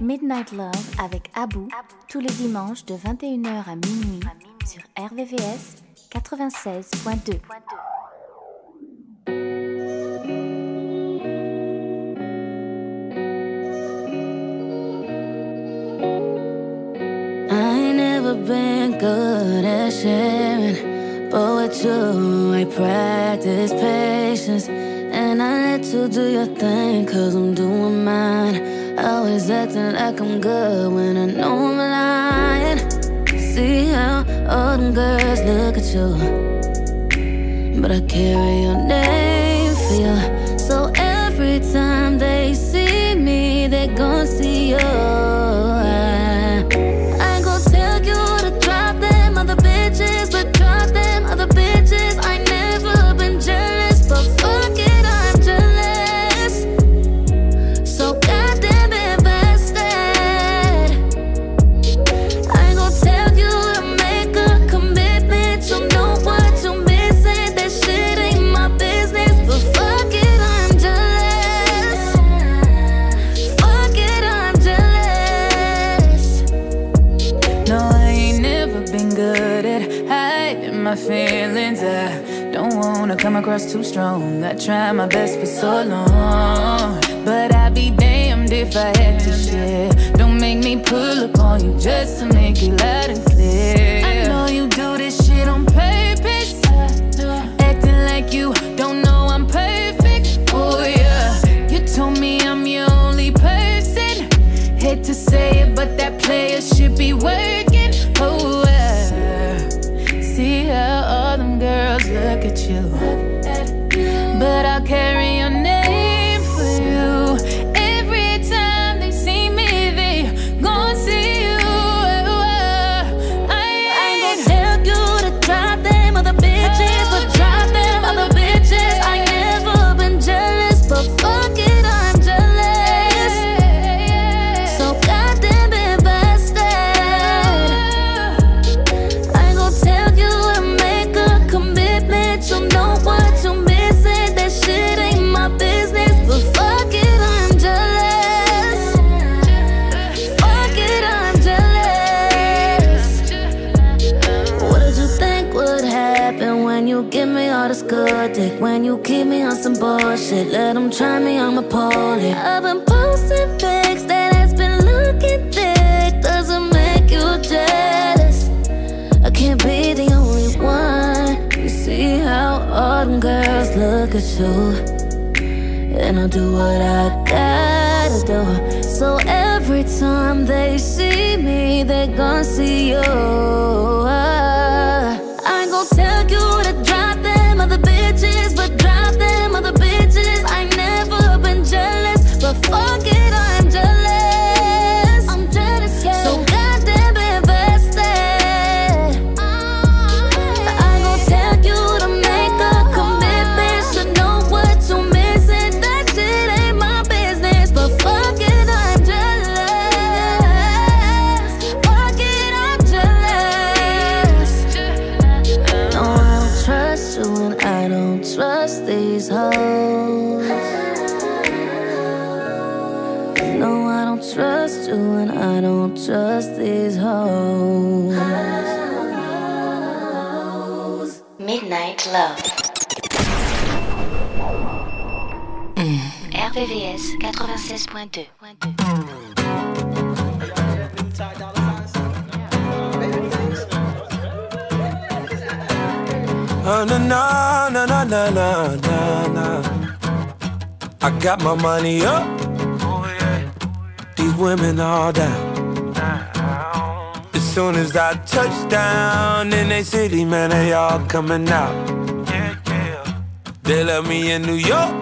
Midnight Love avec Abou, tous les dimanches de 21h à minuit sur RVVS 96.2. I never been good at sharing, but with you I practice patience, and I let you do your thing 'cause I'm doing mine. Always acting like I'm good when I know I'm lying. See how all them girls look at you, but I carry your name for you. So every time they see me, they gon' see you. I gon' tell you to drop them other bitches, but drop them other bitches. I never been jealous, but fuck it. My feelings, I don't wanna come across too strong. I try my best for so long, but I'd be damned if I had to share. Don't make me pull up on you just to make it loud and clear. I know you do this shit on purpose, acting like you don't know I'm perfect. Oh yeah, you told me I'm your only person. Hate to say it, but that player should be working. Oh yeah. See how all them girls look at you, but I'll carry your name for you. Every time they see me, they gon' see you. I ain't gon' tell you to drop them other bitches, but drop them other bitches. I never been jealous, but fuck it, I'm jealous. So goddamn invested. I ain't gon' tell you know what you're missing. That shit ain't my business, but fuck it, I'm jealous. Fuck it, I'm jealous. What did you think would happen when you give me all this good dick? When you keep me on some bullshit, let them try me, I'ma pull it. I've been posting pics that has been looking thick. Doesn't make you jealous? I can't be the only one. See how all them girls look at you, and I'll do what I gotta do. So every time they see me, they gon' see you. I ain't gon' tell you to drop them other bitches, but drop them other bitches. I never been jealous, but fuck it, I'm jealous. I'm jealous, yeah. So goddamn invested. These hoes, no, I don't trust you, and I don't trust these hoes. Midnight Love. RVVS 96.2. Na na na na na na na. I got my money up. Oh, yeah. These women all down. As soon as I touch down in they city, man, they all coming out. Yeah, yeah. They love me in New York. Yeah,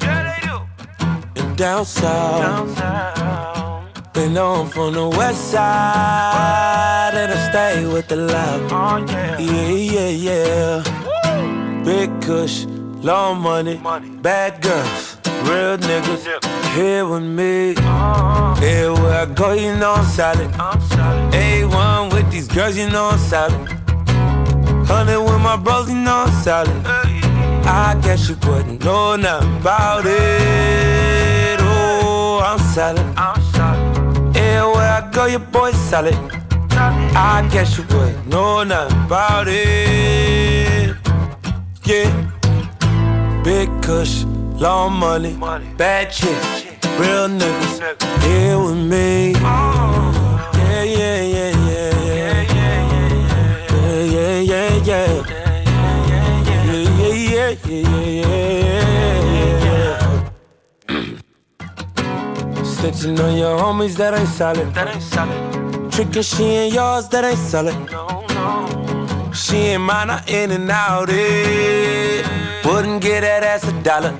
they do. And down south. Down south. They know I'm from the west side. And I stay with the love. Oh, yeah. Yeah, yeah, yeah. Big kush, long money. Bad girls, real niggas, yeah. Here with me. Yeah, where I go, you know I'm solid. A1 with these girls, you know I'm solid. 100 with my bros, you know I'm solid. I guess you wouldn't know nothing about it. Oh, I'm solid. girl, your boy solid. I guess you wouldn't know nothing about it. Yeah. Big cush, long money, bad chicks, real niggas here with me. Yeah, yeah, yeah, yeah, yeah, yeah, yeah, yeah, yeah, yeah, yeah, yeah, yeah, yeah. Snitching on your homies, that ain't solid. Tricking, she ain't yours, that ain't solid. She ain't mine, I'm in and out it. Wouldn't get that ass a dollar.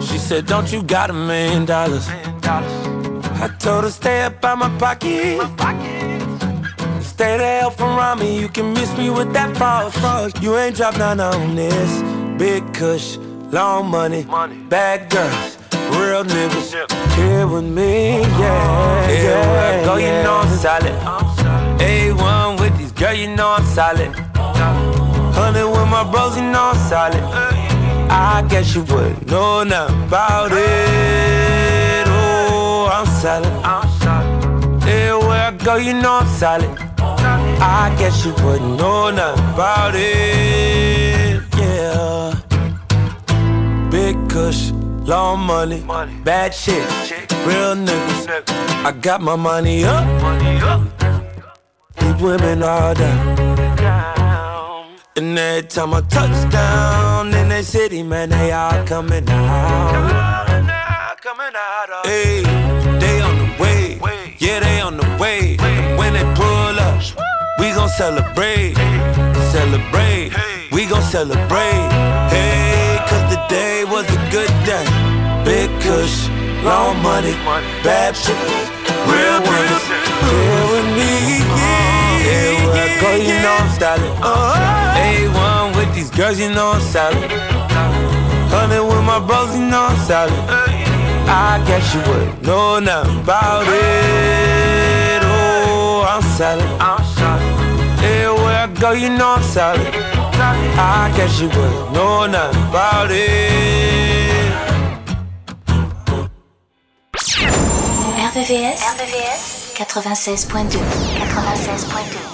She said, don't you got $1 million? I told her, stay up out my pocket. Stay the hell from around me. You can miss me with that frog. You ain't dropped none on this. Big cush, long money, bad girls, real niggas here with me, yeah. Everywhere I go, you know I'm solid. A1 with these girls, you know I'm solid. 100 with my bros, you know I'm solid. I guess you wouldn't know nothing about it. Oh, I'm solid, I'm solid. Everywhere I go, you know I'm solid. I guess you wouldn't know nothing about it. Yeah. Big cush, long money, bad shit, real niggas. I got my money up. Keep women all down. And every time I touch down in that city, man, they all coming out. Hey, they on the way, yeah, they on the way. And when they pull up, we gon' celebrate, celebrate, we gon' celebrate. Hey, cause the day was a good day. Big cush, long money, bad shit, real ones, here with me, yeah. Girl, you know I'm stylish. A1 with these girls, you know I'm solid. 100 with my bros, you know I'm solid. I guess you wouldn't know nothing about it. Oh, I'm solid, I'm solid. Everywhere I go, you know I'm solid. I guess you wouldn't know nothing about it. RVVS 96.2 96.2.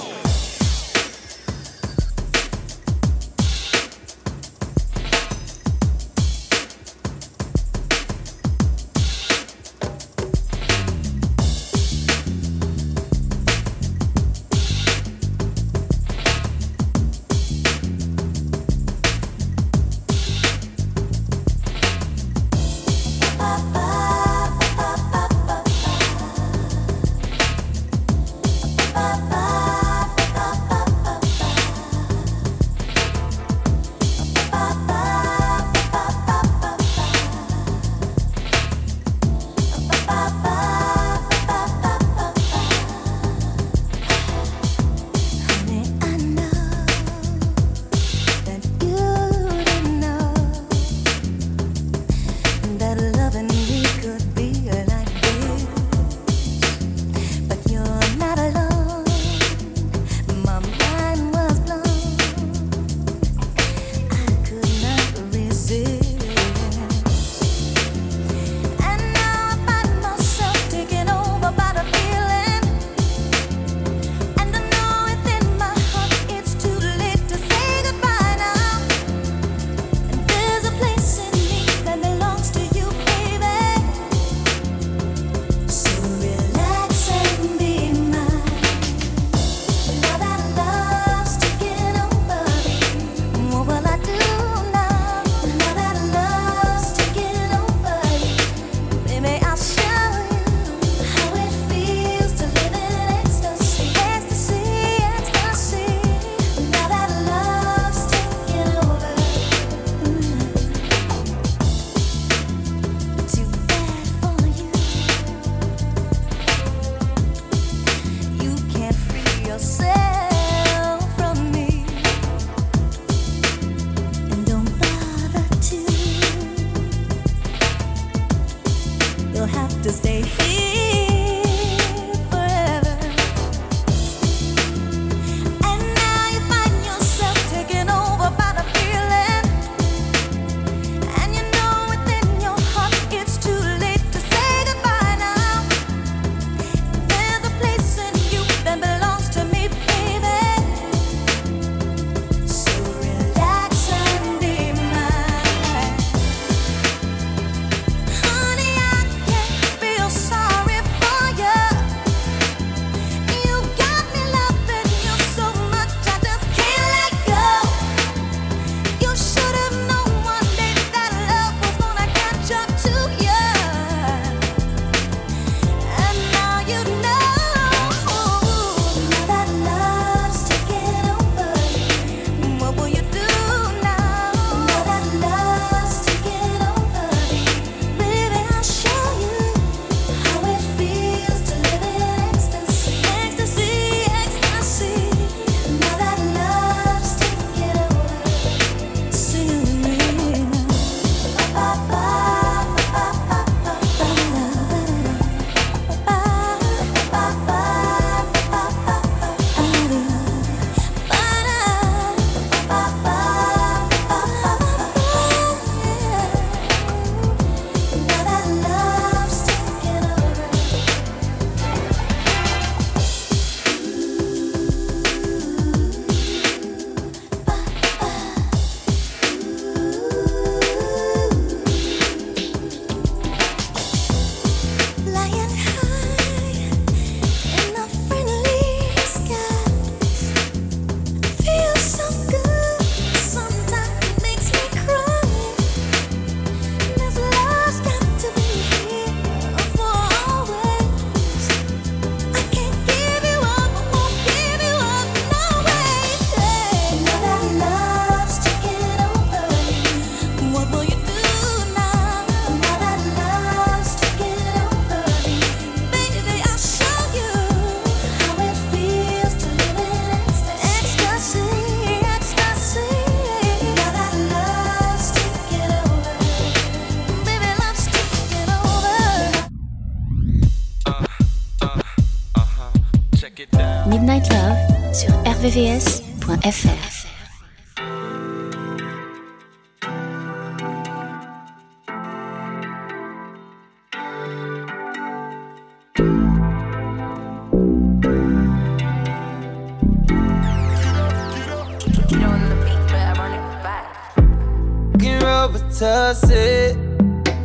Midnight Love sur rvvs.fr.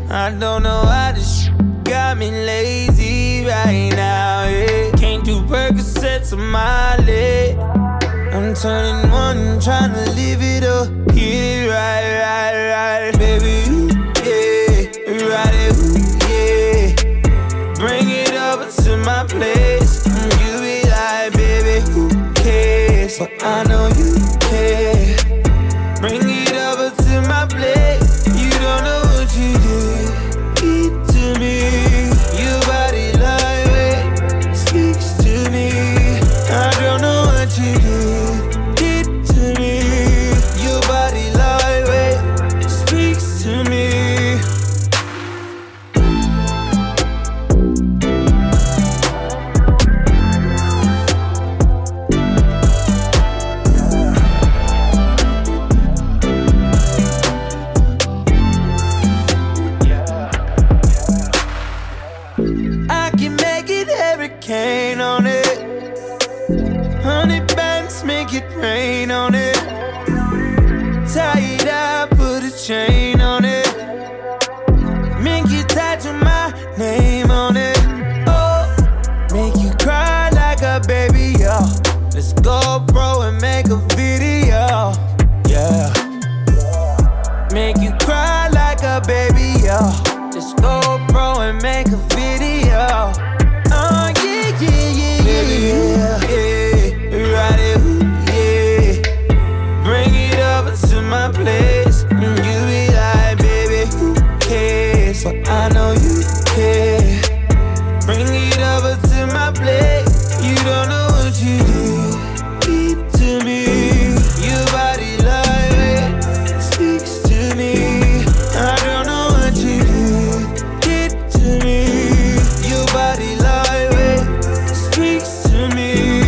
I don't know why this got me lazy right now, yeah. Can't do Percocets on my leg. I'm turning one, trying to live it up. Get it right, baby, ooh, yeah. Ride it, ooh, yeah. Bring it up to my place. And you be like, baby, who cares? But I know you care. Bring it up to my place. Don't know what you did to me. Your body language speaks to me. I don't know what you did to me. Your body language speaks to me. Rain on it, tie it up, put a chain on it, make you tattoo my name on it. Oh, make you cry like a baby, yo. Let's go, bro, and make a video, yeah. Make you cry like a baby, yo. Let's go, bro, and make a video. Oh yeah, yeah, yeah, baby, yeah, yeah. Ride it. To my place, and you be like, baby, who cares? But I know you care. Bring it over to my place. You don't know what you did to me. Your body language speaks to me. I don't know what you did to me. Your body language speaks to me.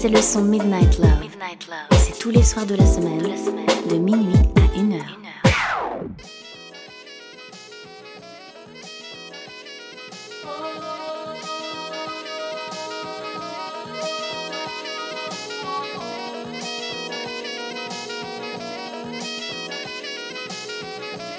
C'est le son Midnight Love. Midnight Love. C'est tous les soirs de la semaine, de minuit à 1h.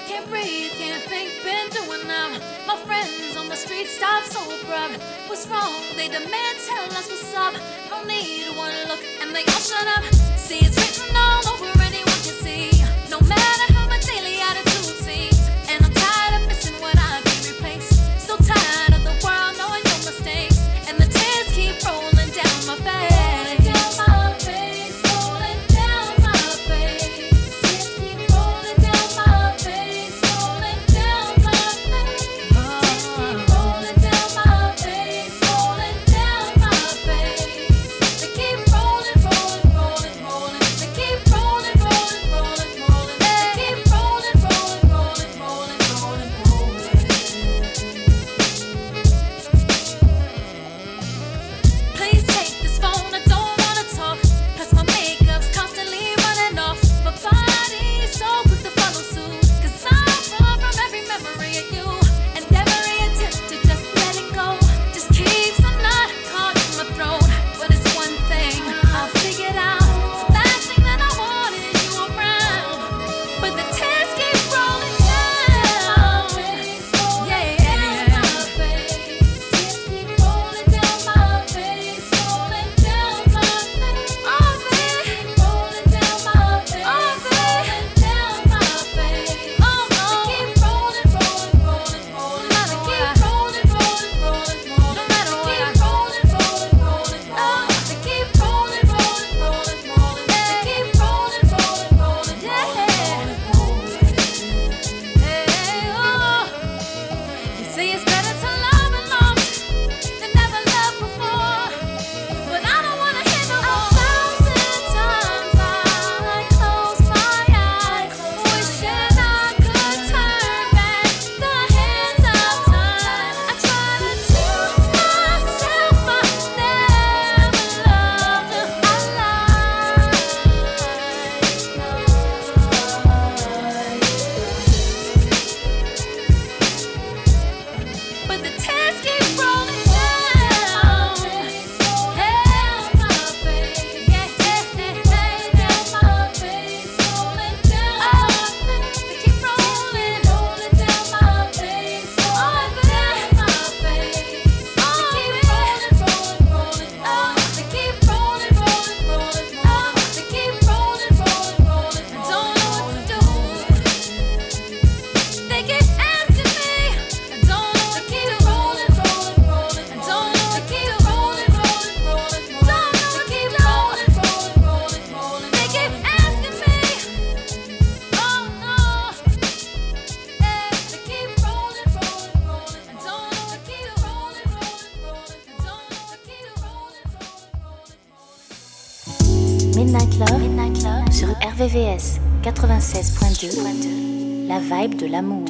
Can't breathe, can't think, been doing them. My friends on the street stop so abrupt. What's wrong? They demand, tell us what's up. No need one look and they all shut up. See, it's written all over, anyone can see. No matter how my daily attitude seems. And I'm tired of missing what I can replace. So tired of the world knowing your mistakes. And the tears keep rolling down my face. Keep rolling. RVVS 96.2, la vibe de l'amour.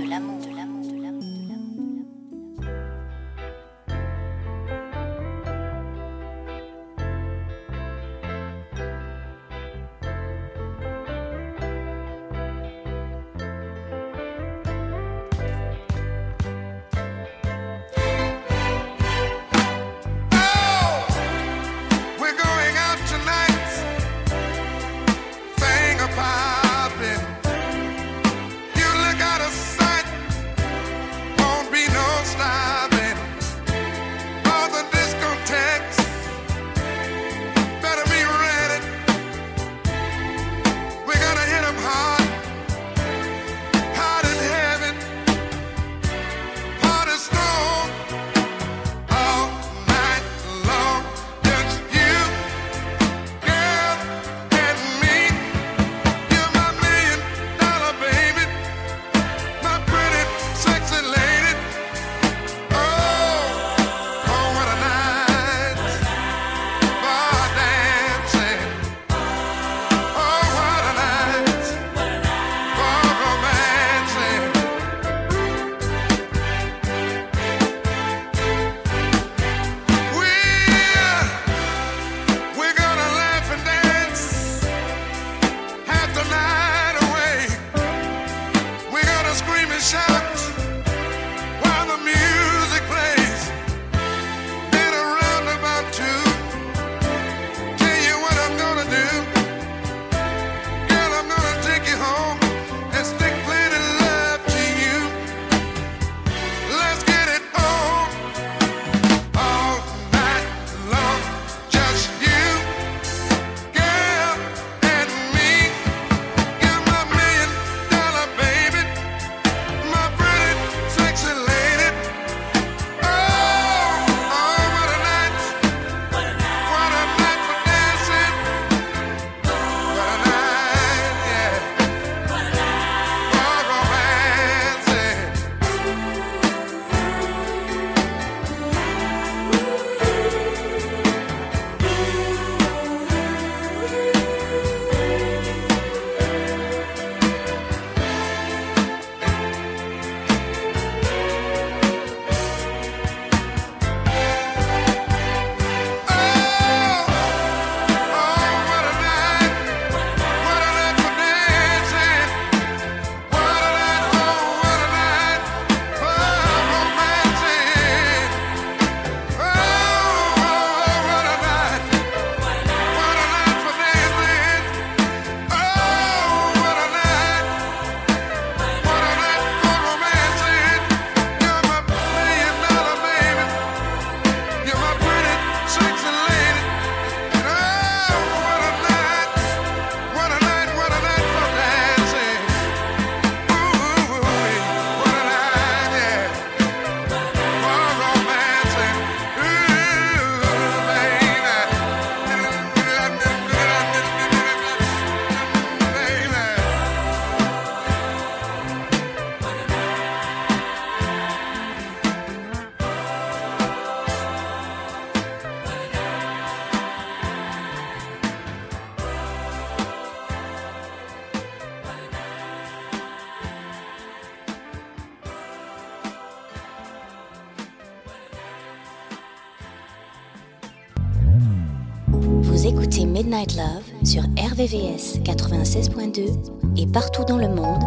Midnight Love sur RVVS 96.2 et partout dans le monde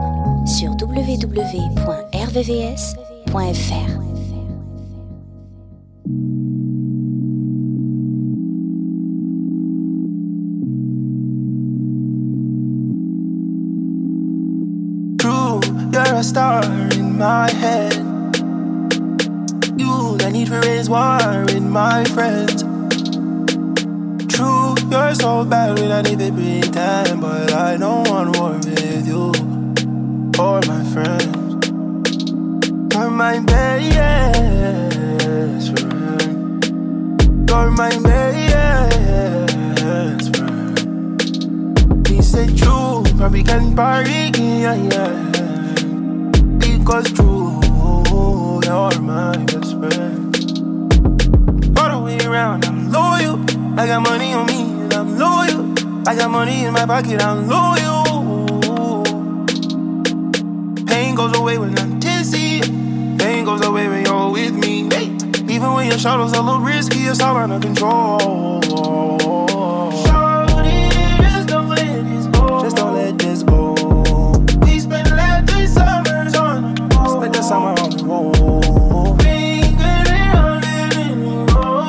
sur www.rvvs.fr. True, you're a star in my head. You, that need to raise war in my friends. True, you're so bad when I need to pretend, but I don't want war with you or my friends. You're my best friend. You're my best friend. He said true, but we can't party, yeah. Because true, you're my best friend. All the way around, I'm loyal. I got money on me and I'm loyal. I got money in my pocket, I'm loyal. pain goes away when I'm dizzy. Pain goes away when you're with me. Even when your shadows a little risky, it's all under control. Shorty, just don't let this go. Just don't let this go. We spent the last 3 summers on the road. Spent the summer on the road. We couldn't hold it anymore.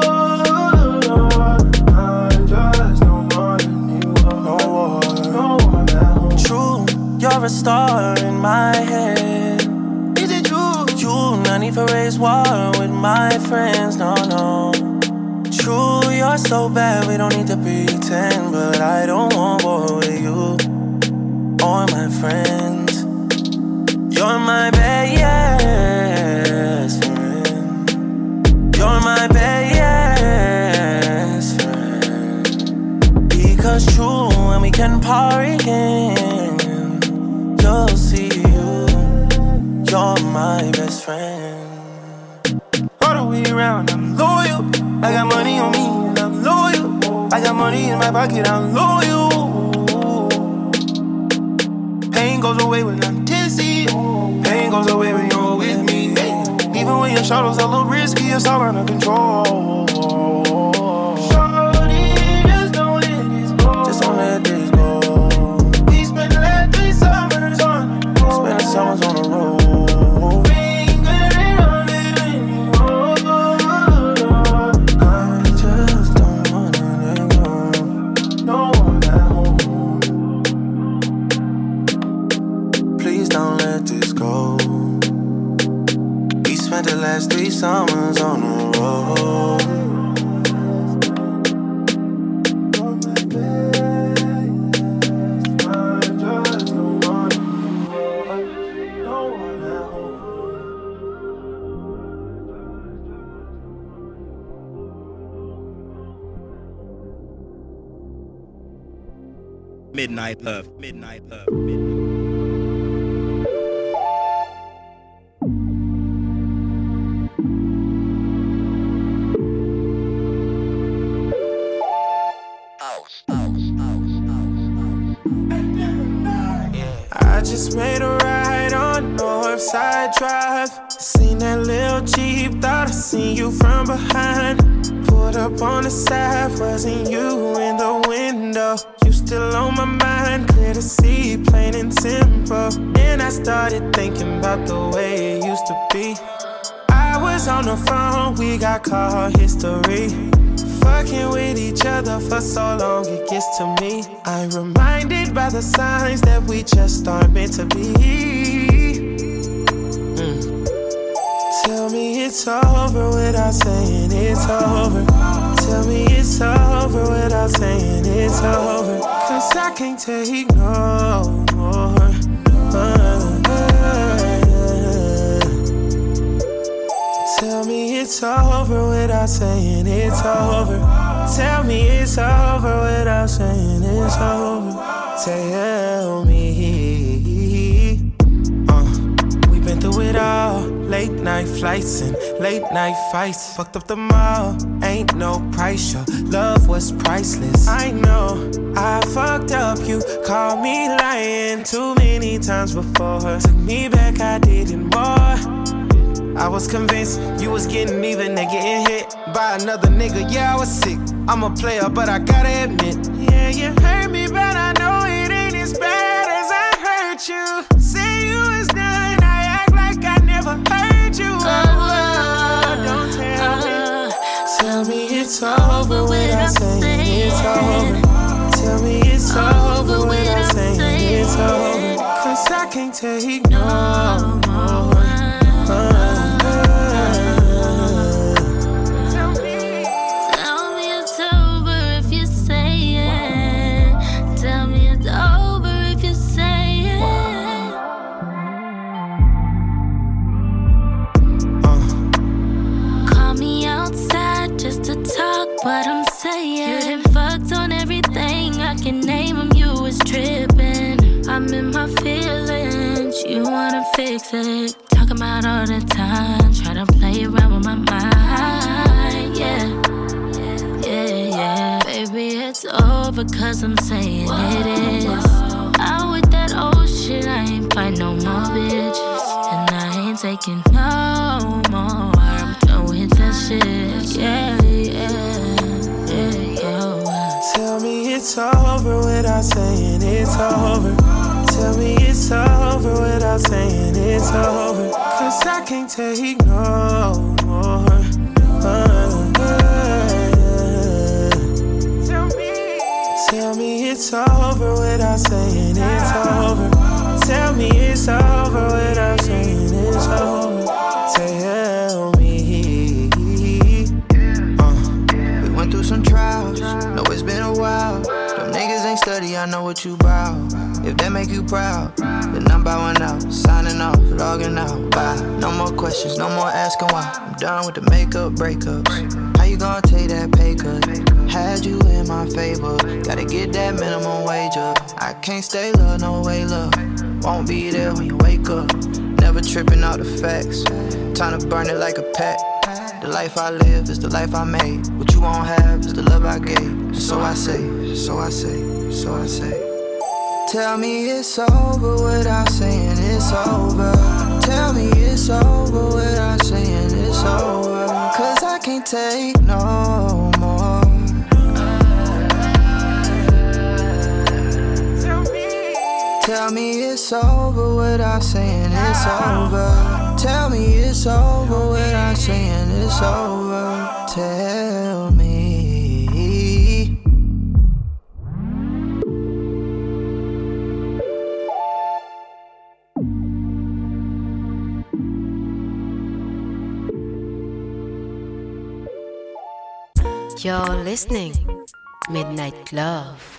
I'm just no more than you are. No more, no more now. True, you're a star in my head. Is it true? You, not need to raise war with my friends, no, no. True, you're so bad, we don't need to pretend. But I don't want war with you or my friends. You're my best friend. You're my best friend. Because true, when we can party again, you'll see you. You're my best friend. Around, I'm loyal. I got money on me and I'm loyal. I got money in my pocket, I'm loyal. Pain goes away when I'm dizzy. Pain goes away when you're with me. Even when your shadows a little risky, it's all under control. Shorty, just don't let this go. Just don't let this go. We spent the last 3 summers on the road. Spent the summers on the road. The last 3 summers on the road. Midnight love, midnight love, midnight. Made a ride on Northside Drive. Seen that little Jeep, thought I seen you from behind. Pulled up on the side, wasn't you in the window. You still on my mind, clear to see, plain and simple. Then I started thinking about the way it used to be. I was on the phone, we got call history. Fucking with each other for so long, it gets to me. I'm reminded by the signs that we just aren't meant to be. Tell me it's over without saying it's over. Tell me it's over without saying it's over. Cause I can't take no more. Tell me it's over without saying it's over. Tell me it's over without saying it's over. Tell me we've been through it all. Late night flights and late night fights. Fucked up the mall, ain't no price. Your love was priceless. I know I fucked up, you called me lying too many times before. Took me back, I didn't more. I was convinced you was getting even and getting hit by another nigga, yeah, I was sick. I'm a player, but I gotta admit, yeah, you hurt me, but I know it ain't as bad as I hurt you. Say you was done, I act like I never heard you. Don't tell me. Tell me it's over without saying it's over. Tell me it's over without saying it's over. Cause I can't take no more. What I'm saying, you done fucked on everything. I can name them, you was tripping. I'm in my feelings, you wanna fix it. Talking about all the time, try to play around with my mind. Yeah, yeah, yeah. Baby, it's over cause I'm saying it is. Out with that old shit, I ain't fight no more, bitch. taking no more. I'm done with that shit. Yeah. Tell me it's over without saying it's over. Tell me it's over without saying it's over. Cause I can't take no more. Tell me it's over without saying it's over. Tell me it's over without saying it's over. Tell me we went through some trials, know it's been a while. Them niggas ain't study, I know what you bout. If they make you proud, then I'm bowing out. Signing off, logging out, bye. No more questions, no more asking why. I'm done with the makeup, breakups. How you gonna take that pay cut? Had you in my favor, gotta get that minimum wage up. I can't stay love, no way love. Won't be there when you wake up. Never tripping out the facts. Time to burn it like a pack. The life I live is the life I made. What you won't have is the love I gave. So I say, so I say, so I say. Tell me it's over without saying it's over. Tell me it's over without saying it's over. Cause I can't take no more. Tell me it's over without saying it's over. Tell me it's over without saying it's over. Tell me. You're listening Midnight Love.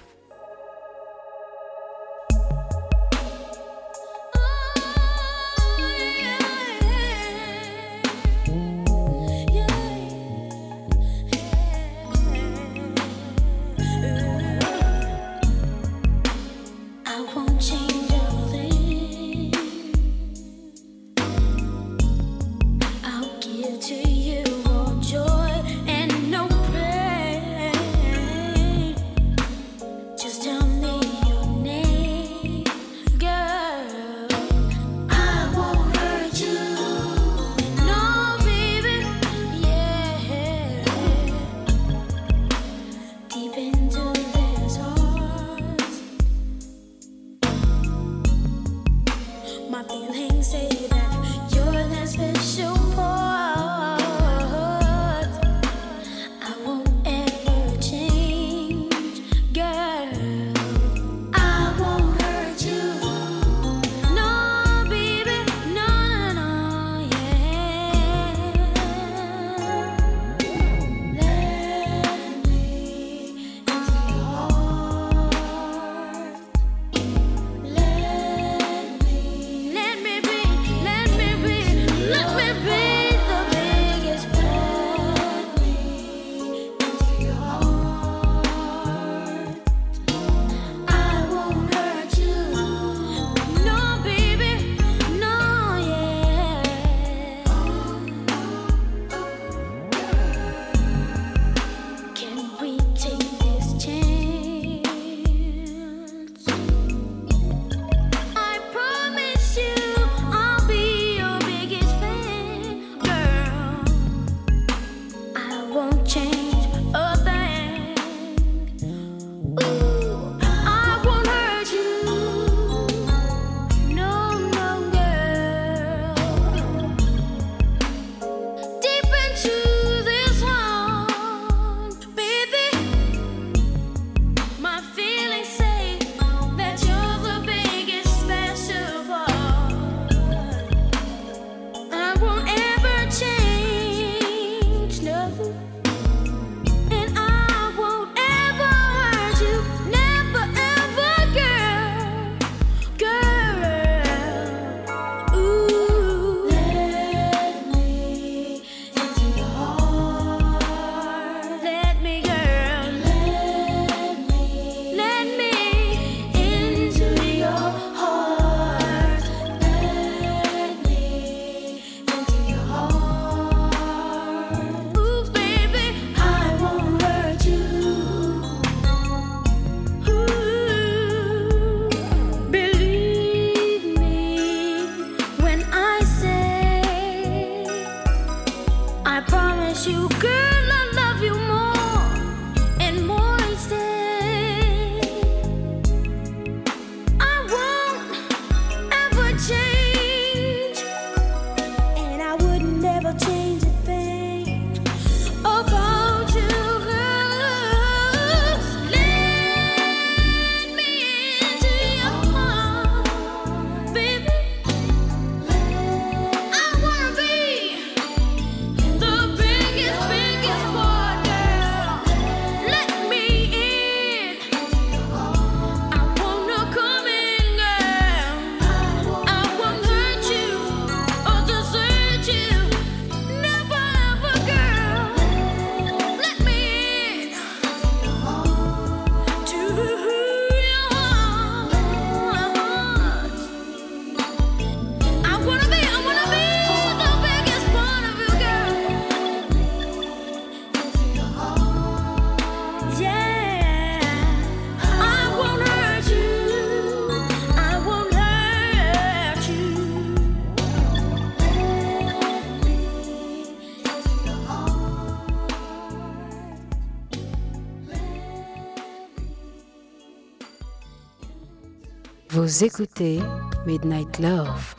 Vous écoutez Midnight Love.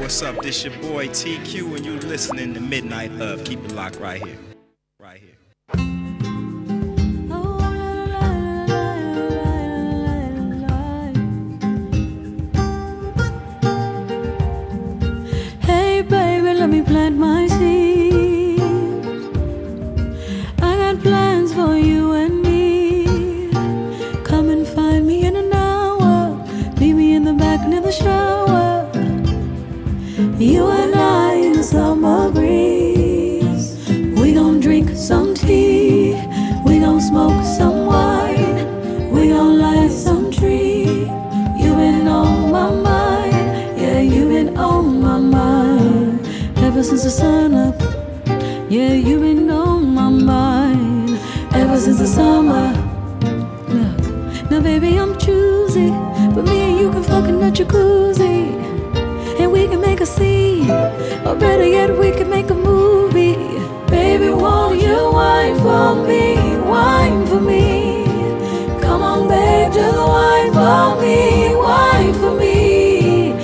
What's up? This your boy TQ, and you're listening to Midnight Love. Keep it locked right here. Hey, baby, let me plant my seeds. I got plans for you and me. Come and find me in an hour. Meet me in the back near the shower. You and I in the summer breeze. We gon' drink some tea. We gon' smoke some wine. We gon' light some tree. You been on my mind. Yeah, you been on my mind. Ever since the sun up. Yeah, you been on my mind. Ever since the summer. Now baby, I'm choosy, but me and you can fuck in a jacuzzi, and we can make a scene, or better yet, we can make a movie. Baby, won't you wine for me, wine for me? Come on, babe, just wine for me, wine for me.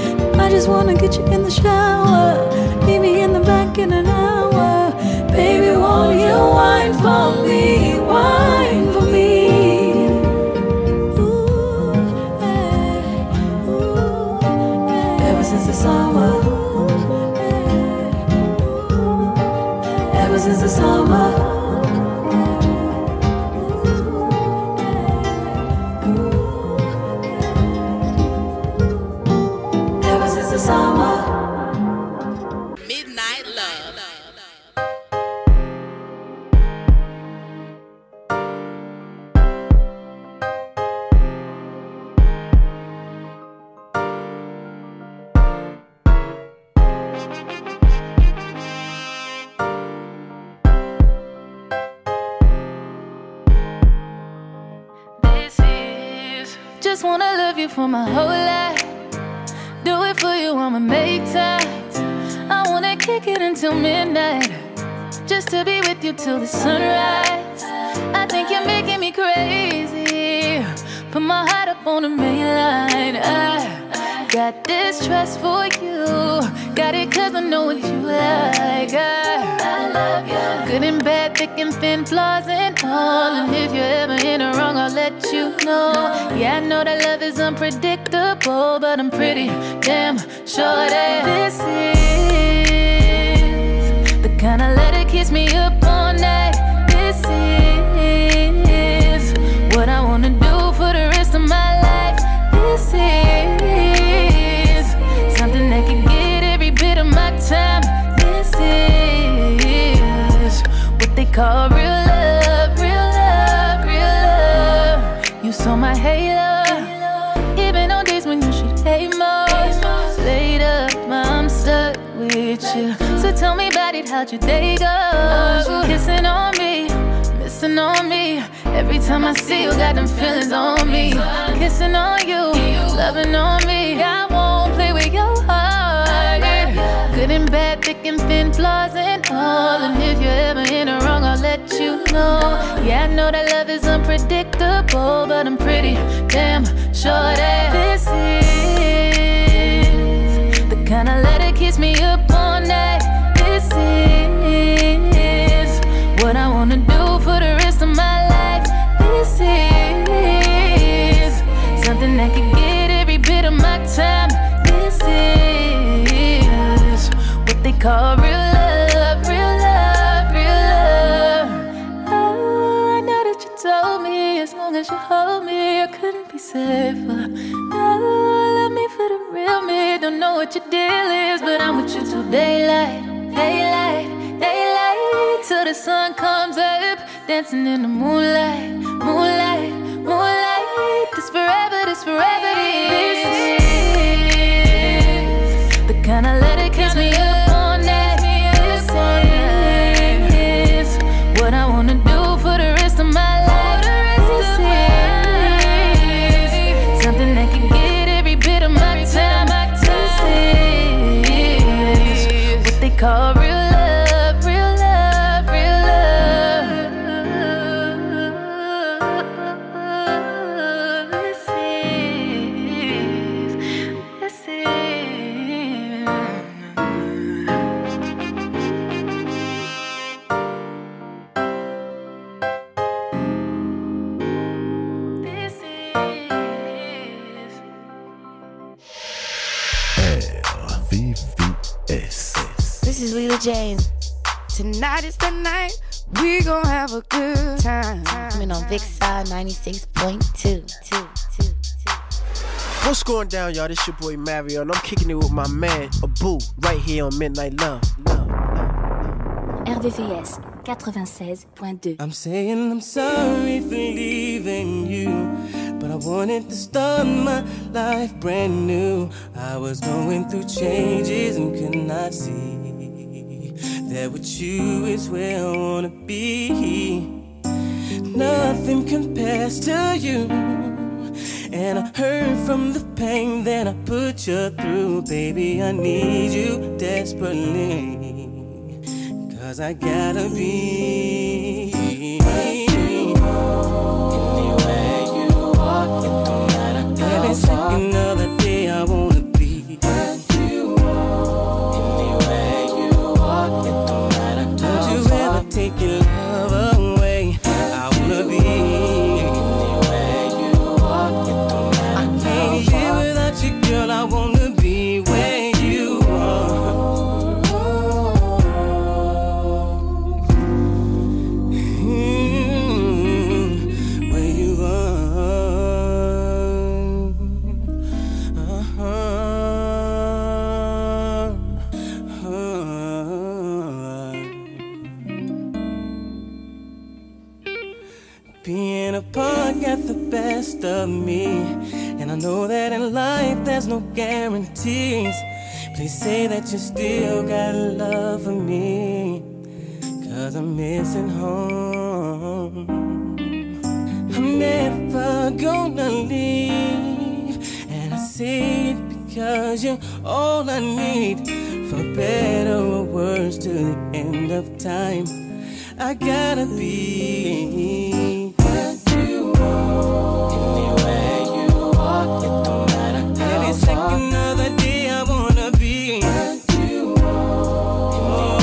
I just wanna get you in the shower, meet me in the back in an hour. Baby, won't you wine for me, wine for me? Ever since the summer, ever since the summer, midnight love. Just wanna love you for my whole life. Do it for you, I'ma make time. I wanna kick it until midnight, just to be with you till the sunrise. I think you're making me crazy. Put my heart up on the main line. I got this trust for you. Got it 'cause I know what you like. I love you. Good and bad, thick and thin, flaws and all. And if you're ever in the wrong, I'll let you know. Yeah, I know that love is unpredictable, but I'm pretty damn sure that this is the kind of let it kiss me up all night. This is what I wanna do for the rest of my life. This is something that can get every bit of my time. This is what they call real love, real love, real love. You saw my halo, even on days when you should hate most. Later, I'm stuck with you. So tell me about it, how'd your day go? Kissing on me, missing on me. Every time I see you, got them feelings on me. Kissing on you, loving on me. I won't play with your heart. Good and bad, thick and thin, flaws and all. And if you're ever in the wrong, I'll let you know. Yeah, I know that love is unpredictable, but I'm pretty damn sure that this is the kind of let it kiss me up all night. This is what I wanna do for the rest of my life. This is something that can get every bit of my time. This is what they call real love, real love, real love. Oh, I know that you told me as long as you hold me, I couldn't be safer. Oh, love me for the real me. Don't know what your deal is, but I'm with you till daylight, daylight, daylight. Till the sun comes up, dancing in the moonlight, moonlight, moonlight. This forever, this forever is. Kind of let it kiss me up all night. This is what I wanna do for the rest of my life. This is something that can get every bit of my time. This is what they call real love, real love, real love. This is. This is Lila James. Tonight is the night. We gon' have a good time. Coming on Vixar 96.2. What's going down, y'all? This your boy Mario, and I'm kicking it with my man Abu right here on Midnight Love. RVVS 96.2. I'm saying I'm sorry for leaving you, but I wanted to start my life brand new. I was going through changes and could not see that with you is where I wanna be. Nothing compares to you. and I hurt from the pain that I put you through. Baby, I need you desperately, 'cause I gotta be. Anywhere you walk, it don't matter. Every second of the day I wanna be. Anywhere you walk, it don't matter. Don't you ever take your love away. I wanna be. Anywhere you walk, it don't matter. I can't live without you, girl. I wanna be where you are. Where you are. Being apart got the best of me, and I know that in life there's no guarantees. Please say that you still got love for me, 'cause I'm missing home. I'm never gonna leave, and I say it because you're all I need. For better or worse, to the end of time, I gotta be. Anywhere you walk, it don't matter. Every second of the day I wanna be. Anywhere you walk,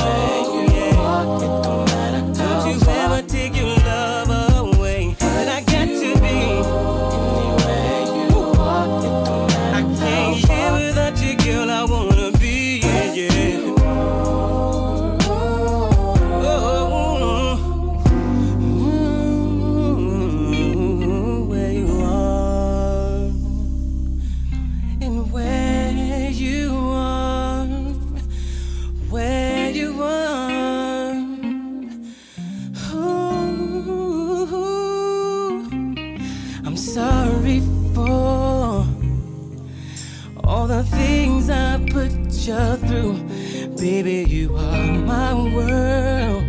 it don't matter. Don't you ever take your love away. But I got to be. Anywhere you walk, it don't matter. I can't live without you, girl. I wanna be. Yeah, yeah. You through, baby, you are my world.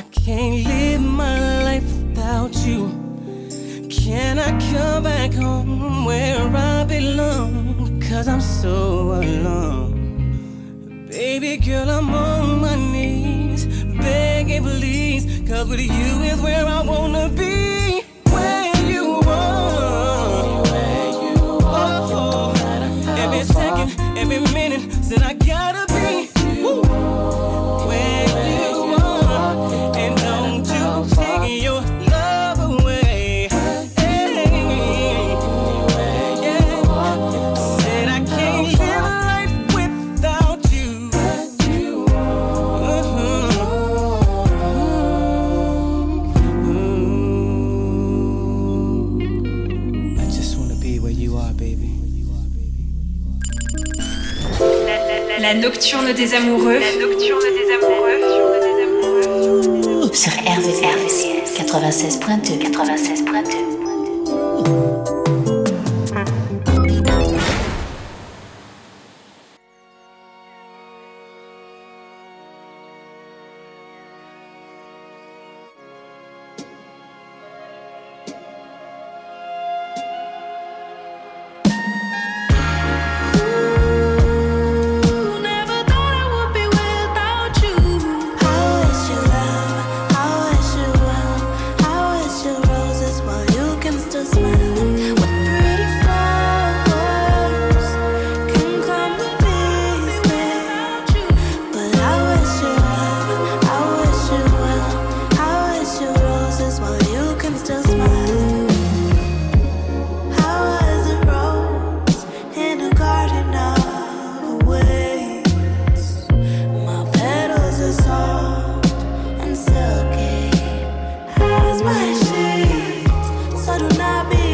I can't live my life without you. Can I come back home where I belong? 'Cause I'm so alone. Baby girl, I'm on my knees, begging please, 'cause with you is where I wanna be. Where you are, where you are. Oh, every second, every minute, said I gotta be where you are, and don't you take your love away. Yeah, said I can't live life without you. I just wanna be where you are, baby. La nocturne des amoureux. La nocturne des amoureux. Sur RVVS 96.2. 96.2. Silky as my shades, so do not be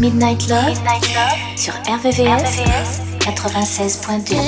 Midnight Love sur RVVS 96.2.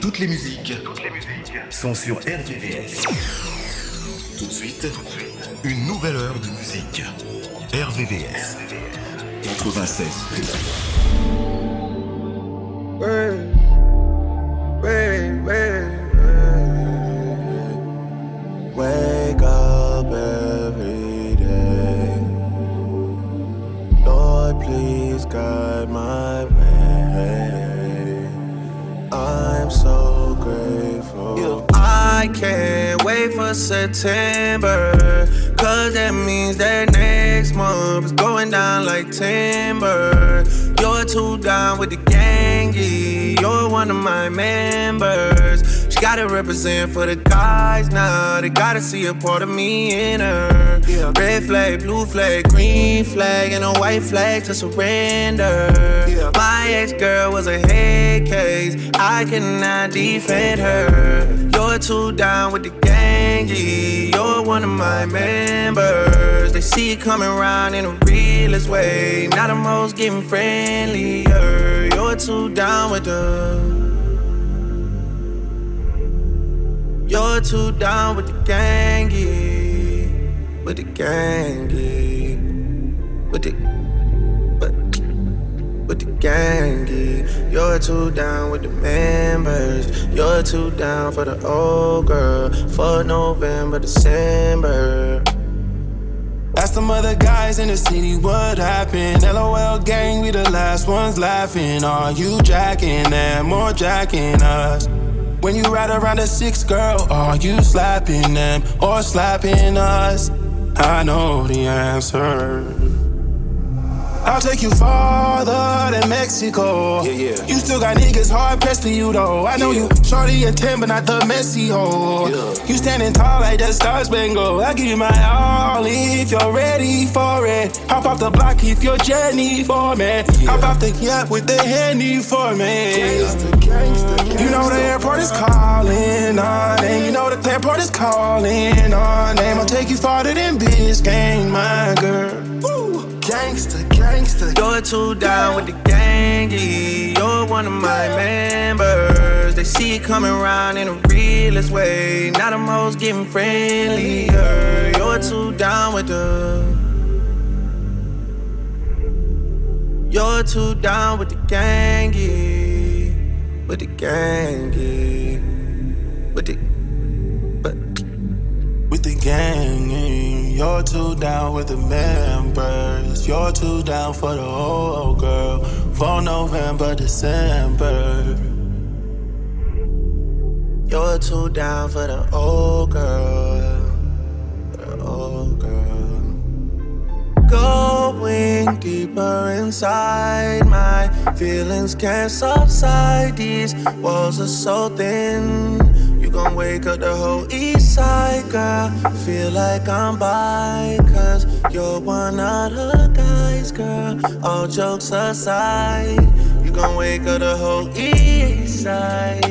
Toutes les musiques sont sur RVVS. Tout de suite, une nouvelle heure de musique. RVVS 96. Wake up every day. Lord, please guide my way. I'm so grateful. Yeah. I can't wait for September, cause that means that next month is going down like timber. You're too down with the gangy, you're one of my members. She gotta represent for the guys now, they gotta see a part of me in her. Yeah. Red flag, blue flag, green flag, and a white flag to surrender. Yeah. My ex-girl was a head case, I cannot defend her. You're too down with the gangy, you're one of my members. They see you coming round in the realest way, now the most getting friendlier. You're too down with the... You're too down with the gangy, with the gangy, with the gangy. You're too down with the members. You're too down for the old girl, for November, December. Ask some other guys in the city what happened. LOL gang, we the last ones laughing. Are you jacking and more jacking us? When you ride around a six, girl, are you slapping them or slapping us? I know the answer. I'll take you farther than Mexico. Yeah. You still got niggas hard pressed to you though. I know you shorty a 10, but not the messy hoe. Yeah. You standing tall like that Star Spangled. I give you my all if you're ready for it. Hop off the block if you're Jenny for me. Yeah. Hop off the yacht with the Henny for me. Gangsta. You know the airport is calling our name. You know the airport is calling our name. I'll take you farther than Biscayne, my girl. Ooh. Gangsta. You're too down with the gangy. You're one of my members. They see you coming round in the realest way. Now the most getting friendlier. You're too down with the... You're too down with the gangy. With the gangy. With the... With the gangy. You're too down with the members. You're too down for the old girl. For November, December. You're too down for the old girl. The old girl. Going deeper inside, my feelings can't subside. These walls are so thin. You gon' wake up the whole east side, girl. Feel like I'm by, cause you're one of the guys, girl. All jokes aside, you gon' wake up the whole east side.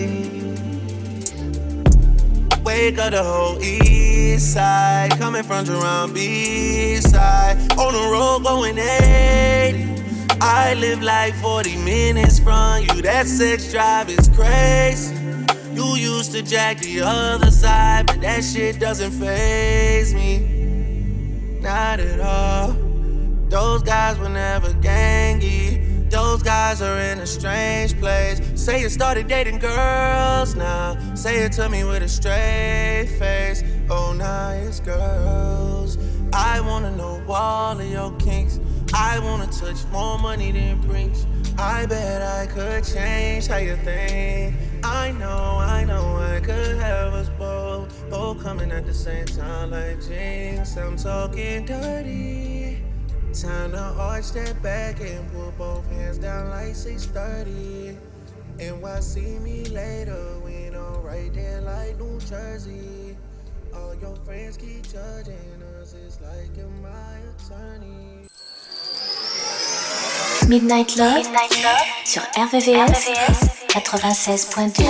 wake of the whole east side. Coming from Jerome B side. On the road going 80. I live like 40 minutes from you. That sex drive is crazy. You used to jack the other side, but that shit doesn't faze me. Not at all. Those guys were never gangy. Those guys are in a strange place. Say you started dating girls now. Say it to me with a straight face. Oh, now it's girls. I wanna know all of your kinks. I wanna touch more money than brings. I bet I could change how you think. I know I could have us both coming at the same time like jinx. I'm talking dirty. Time to arch that back and pull both hands down like 6:30. And why see me later when I'm right there like New Jersey? All your friends keep judging us, it's like you're my attorney. Midnight Love, Midnight Love sur RVVS 96.2.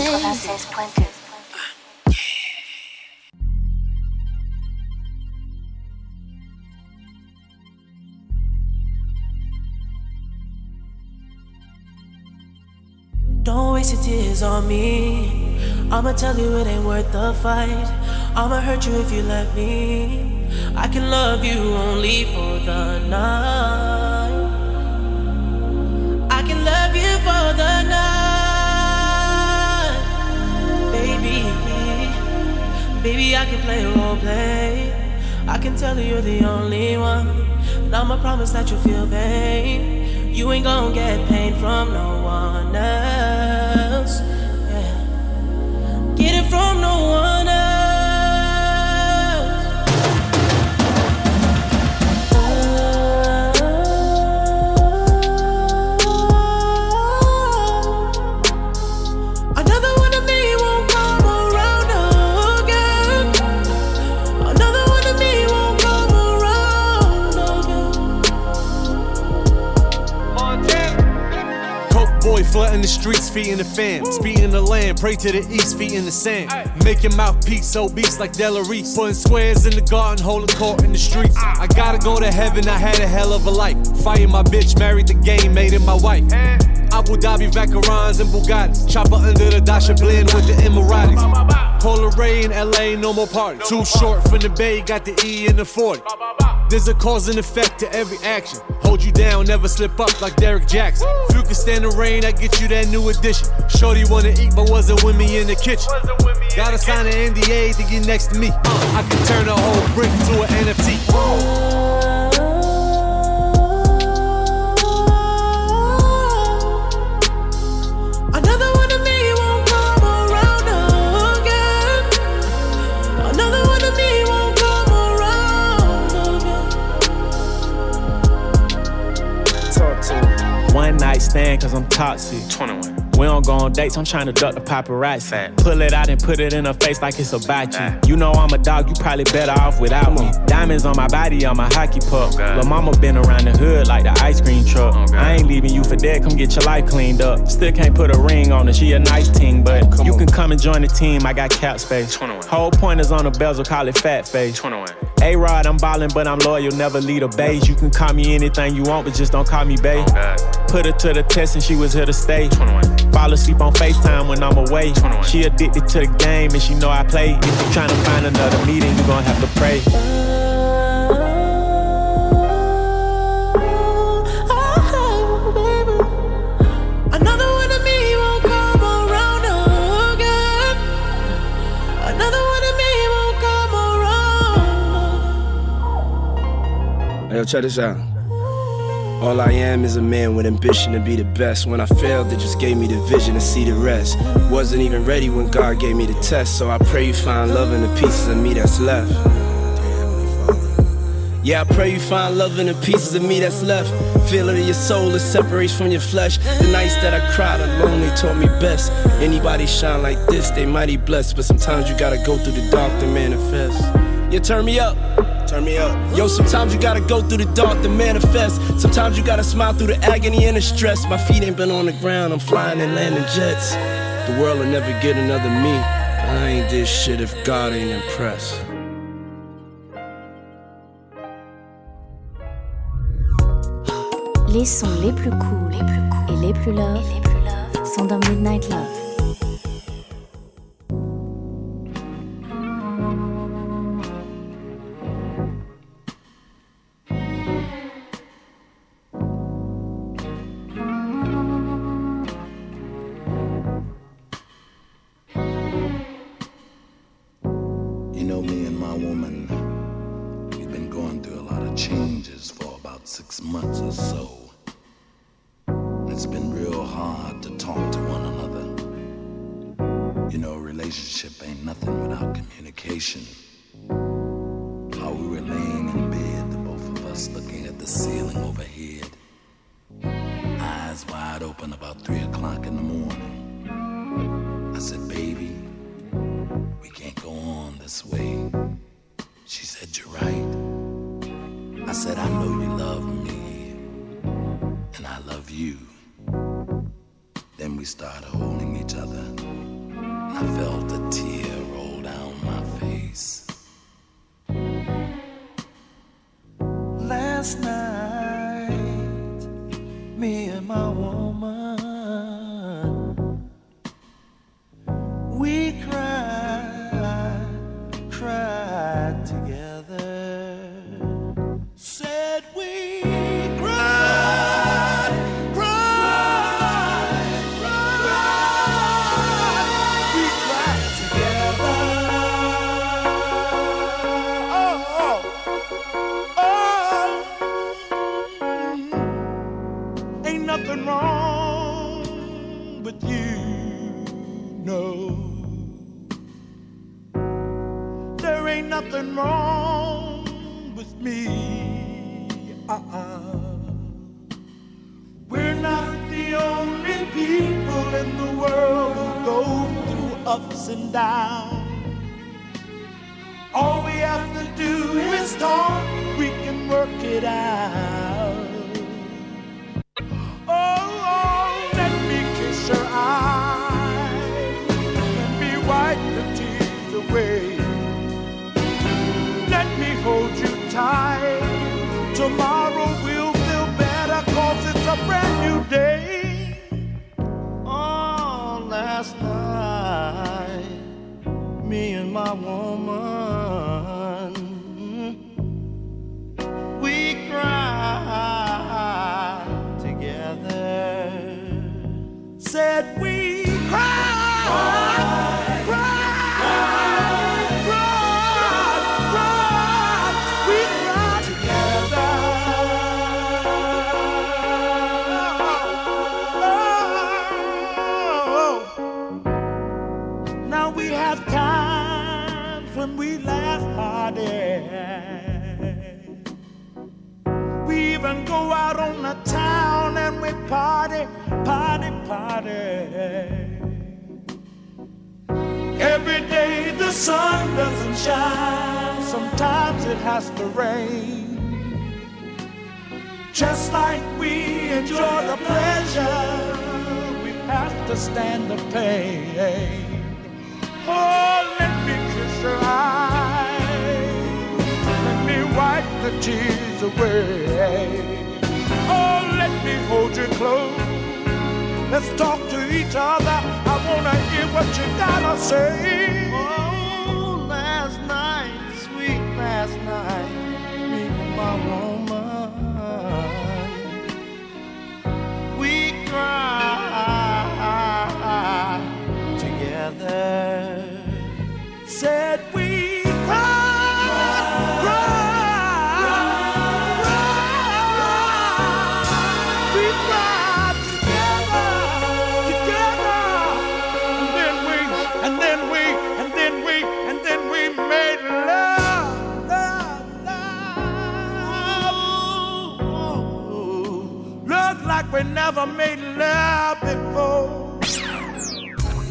Don't waste your tears on me. I'ma tell you it ain't worth the fight. I'ma hurt you if you let me. I can love you only for the night. Love you for the night, baby. Baby, I can play role play. I can tell you you're the only one, but I'ma promise that you'll feel pain. You ain't gon' get pain from no one else. Yeah. Get it from no one else. Flooding the streets, feet in the fan. Speed in the land, pray to the east, feet in the sand. Make your mouthpiece obese like Della Reese. Putting squares in the garden, holding court in the streets. I gotta go to heaven, I had a hell of a life. Fired my bitch, married the game, made it my wife. Abu Dhabi, Vacarons and Bugatti. Chopper under the Dasha, blend with the Emiratis. Polar Ray in LA, no more party. Too short from the bay, got the E in the 40. There's a cause and effect to every action. Hold you down, never slip up like Derek Jackson. If you can stand the rain, I get you that new edition. Shorty wanna eat, but wasn't with me in the kitchen. Gotta sign an NDA to get next to me. I can turn a whole brick to an NFT. Another one of me won't come around again. Another one of me won't. One night stand cause I'm toxic. 21. We don't go on dates, I'm tryna duck the paparazzi. Fact. Pull it out and put it in her face like it's about you. You know I'm a dog, you probably better off without me. Diamonds on my body, on my hockey puck. Lil' mama been around the hood like the ice cream truck. I ain't leaving you for dead, come get your life cleaned up. Still can't put a ring on her, she a nice team, but come you on. Can come and join the team, I got cap space. 21. Whole point is on the bezel, call it fat face. 21. A-Rod, I'm ballin', but I'm loyal, never lead a beige. You can call me anything you want, but just don't call me babe. Put her to the test and she was here to stay. 21. Fall asleep on FaceTime when I'm away. 21. She addicted to the game and she know I play. If you tryna find another meeting, you gon' have to pray. Yo, check this out. All I am is a man with ambition to be the best. When I failed, it just gave me the vision to see the rest. Wasn't even ready when God gave me the test. So I pray you find love in the pieces of me that's left. Yeah, I pray you find love in the pieces of me that's left. Feel it in your soul, it separates from your flesh. The nights that I cried alone, they taught me best. Anybody shine like this, they mighty blessed. But sometimes you gotta go through the dark to manifest. Yeah, turn me up. Turn me up. Yo, sometimes you gotta go through the dark to manifest. Sometimes you gotta smile through the agony and the stress. My feet ain't been on the ground, I'm flying and landing jets. The world will never get another me. I ain't this shit if God ain't impressed. Les sons les plus cool et les plus love sont dans Midnight Love.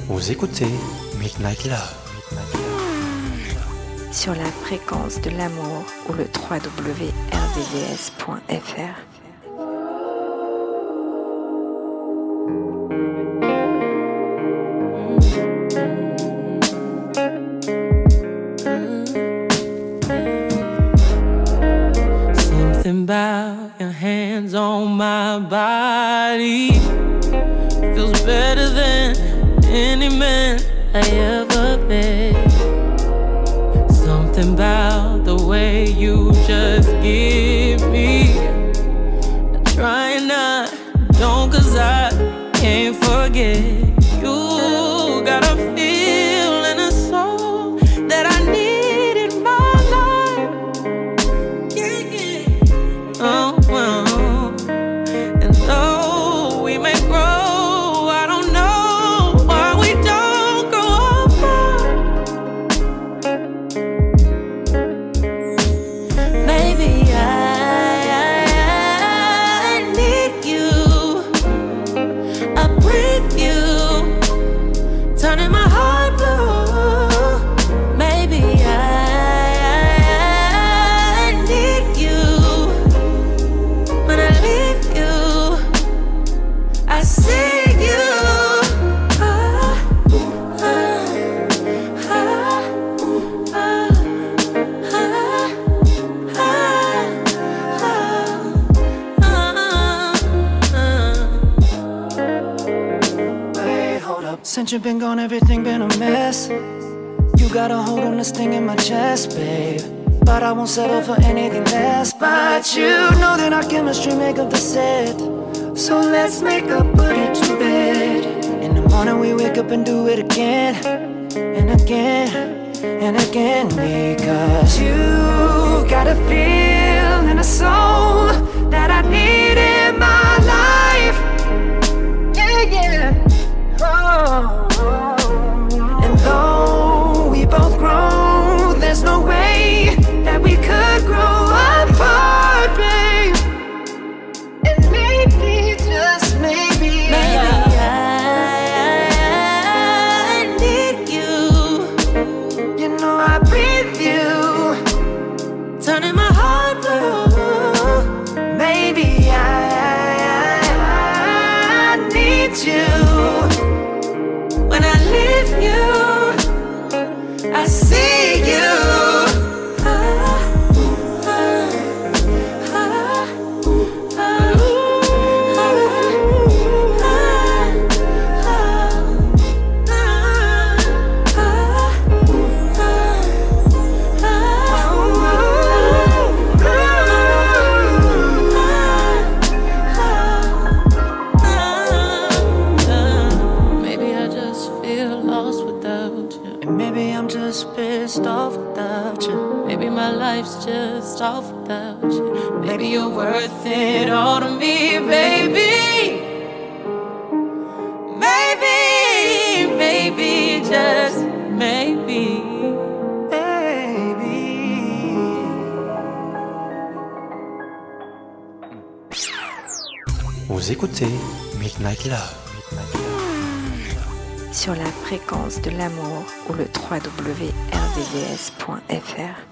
Vous écoutez Midnight Love sur la fréquence de l'amour ou le www.rdvs.fr. and bow your hands on my body. Feels better than any man I ever met. Something about the way you just give me. I try not, don't, cause I can't forget. You got a feel and a soul that I need in my life. Yeah, yeah. Oh, well. And though we may grow, I don't know why we don't grow apart. Maybe I need you. I breathe you. Turning my heart blue. Maybe I need you. When I leave you, I see you. Since you've been gone, everything been a mess. You got a hold on this thing in my chest, babe. But I won't settle for anything less. But you know that our chemistry make up the set. So let's make up, put it to bed. In the morning we wake up and do it again. And again, and again. Because you got a feel and a soul that I need in my life. Yeah, yeah. And though we both grow, there's no way that we could grow apart, babe. And maybe, just maybe, I need you. You know I breathe you. Turning my heart blue. Maybe I need you. You, I see you. Just off without you. Maybe you're worth it all to me, baby. Maybe, maybe, just maybe. Vous écoutez Midnight Love sur la fréquence de l'amour ou le www.rdvs.fr.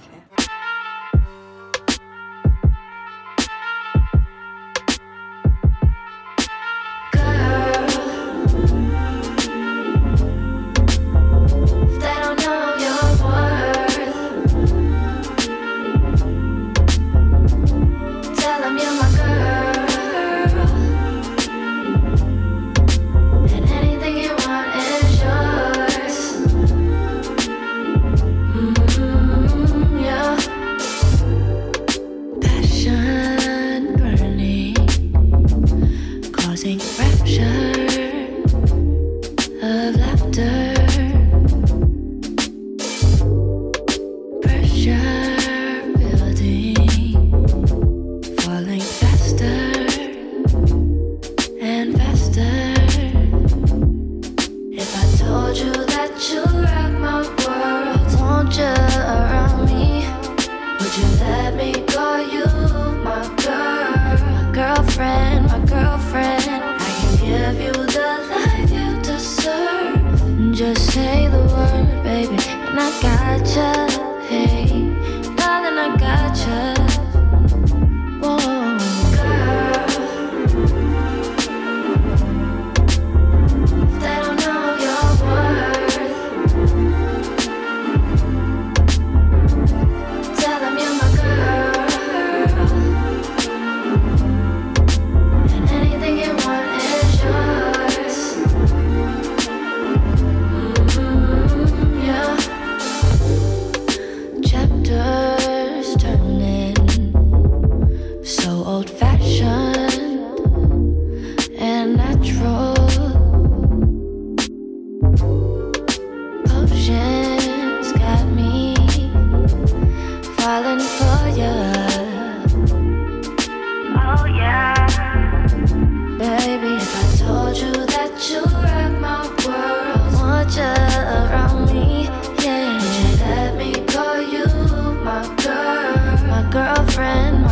old-fashioned and natural potions got me falling for you. Oh yeah, baby, if I told you that you rock my world, I want you around me, yeah. Would you let me call you my girl, my girlfriend?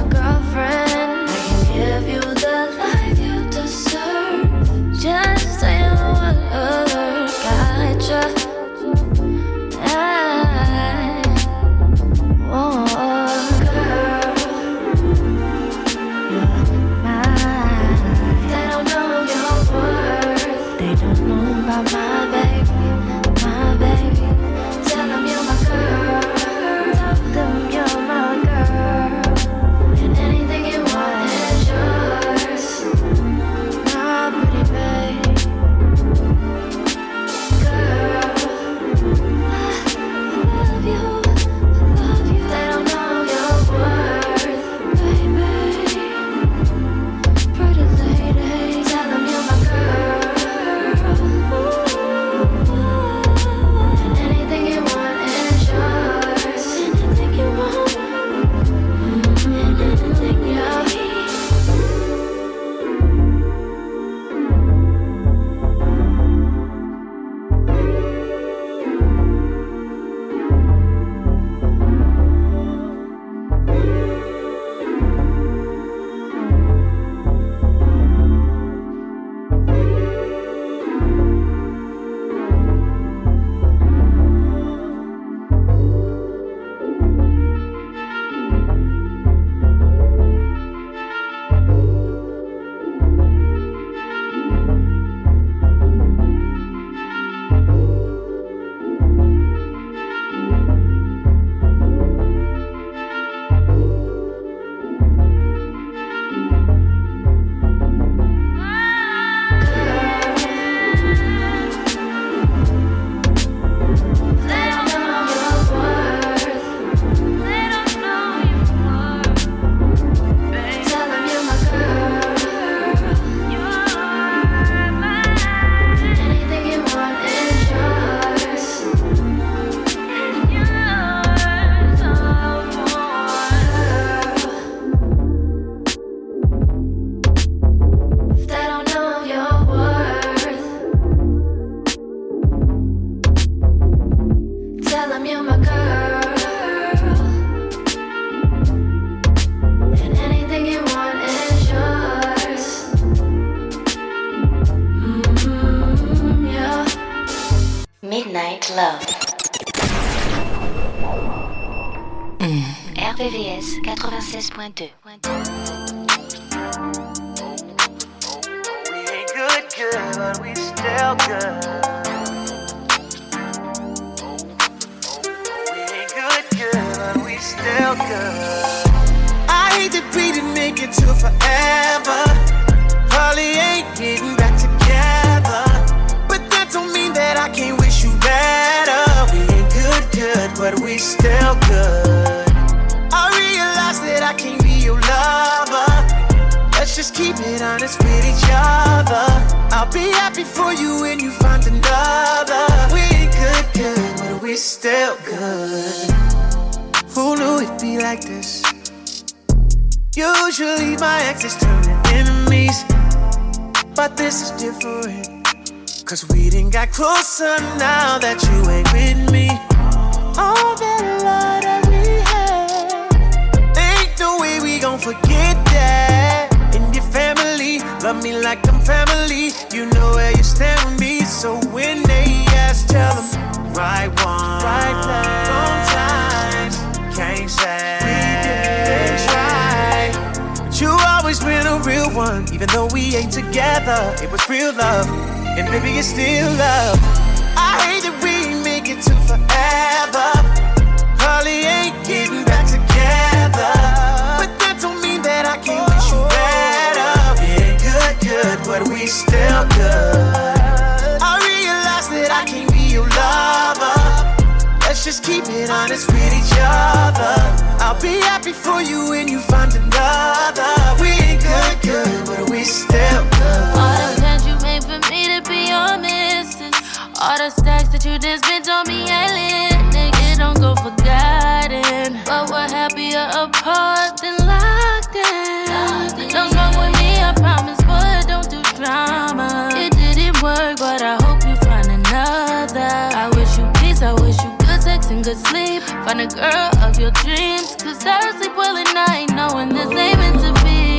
Let's just keep it honest with each other. I'll be happy for you when you find another. We ain't good, but we still good. All the plans you made for me to be your missus, all the stacks that you just spent on me, yelling. Nigga, don't go forgotten, but we're happier apart than locked in. Don't go with me, I promise, but don't do drama. It didn't work, but I hope you find another. I wish you peace, I wish you sex and good sleep. Find a girl of your dreams, cause I sleep well at night knowing this ain't meant to be.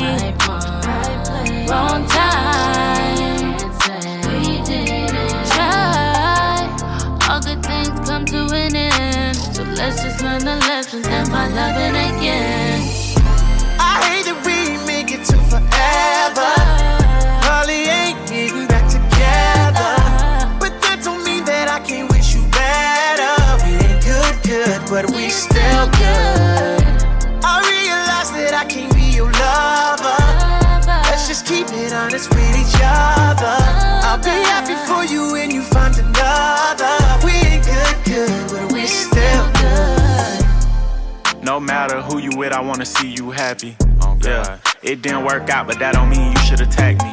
Right one, right place, wrong time. We didn't try. All good things come to an end, so let's just learn the lessons and find love in again. I hate that we make it to forever. But we still good. I realize that I can't be your lover. Let's just keep it honest with each other. I'll be happy for you when you find another. We ain't good, but we still good. No matter who you with, I wanna see you happy. Yeah, it didn't work out, but that don't mean you should attack me.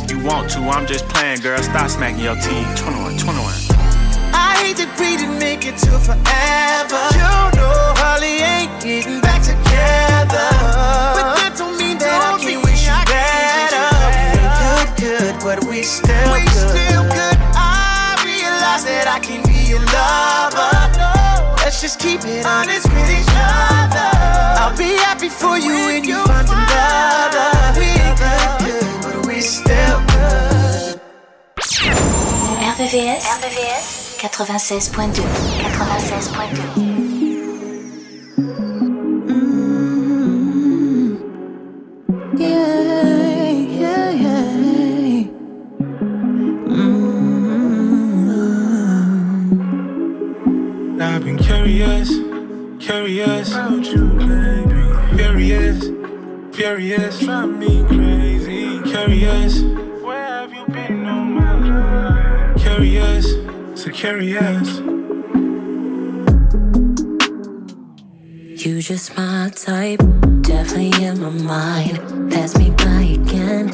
If you want to, I'm just playing, girl. Stop smacking your teeth. 21. I hate that we didn't make it to forever. You know, Holly ain't getting back together. But that don't mean that I can't wish you better. We ain't good, but we still good. I realize that I can be your lover. Let's just keep it honest with each other. I'll be happy for you when you find another. We ain't good. RVVS 96.2 96.2. Now I've been curious about you, baby. Furious, drive me crazy. Curious, where have you been all my life? Curious. You just my type, definitely in my mind. Pass me by again,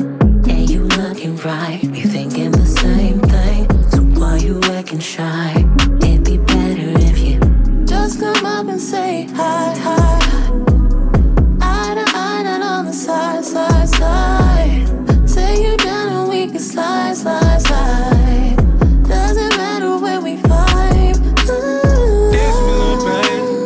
and you looking right. You thinking the same thing, so why you acting shy? It'd be better if you just come up and say hi. Slide. Say you're down and we can slide. Doesn't matter where we vibe. Ooh. Dance with me, little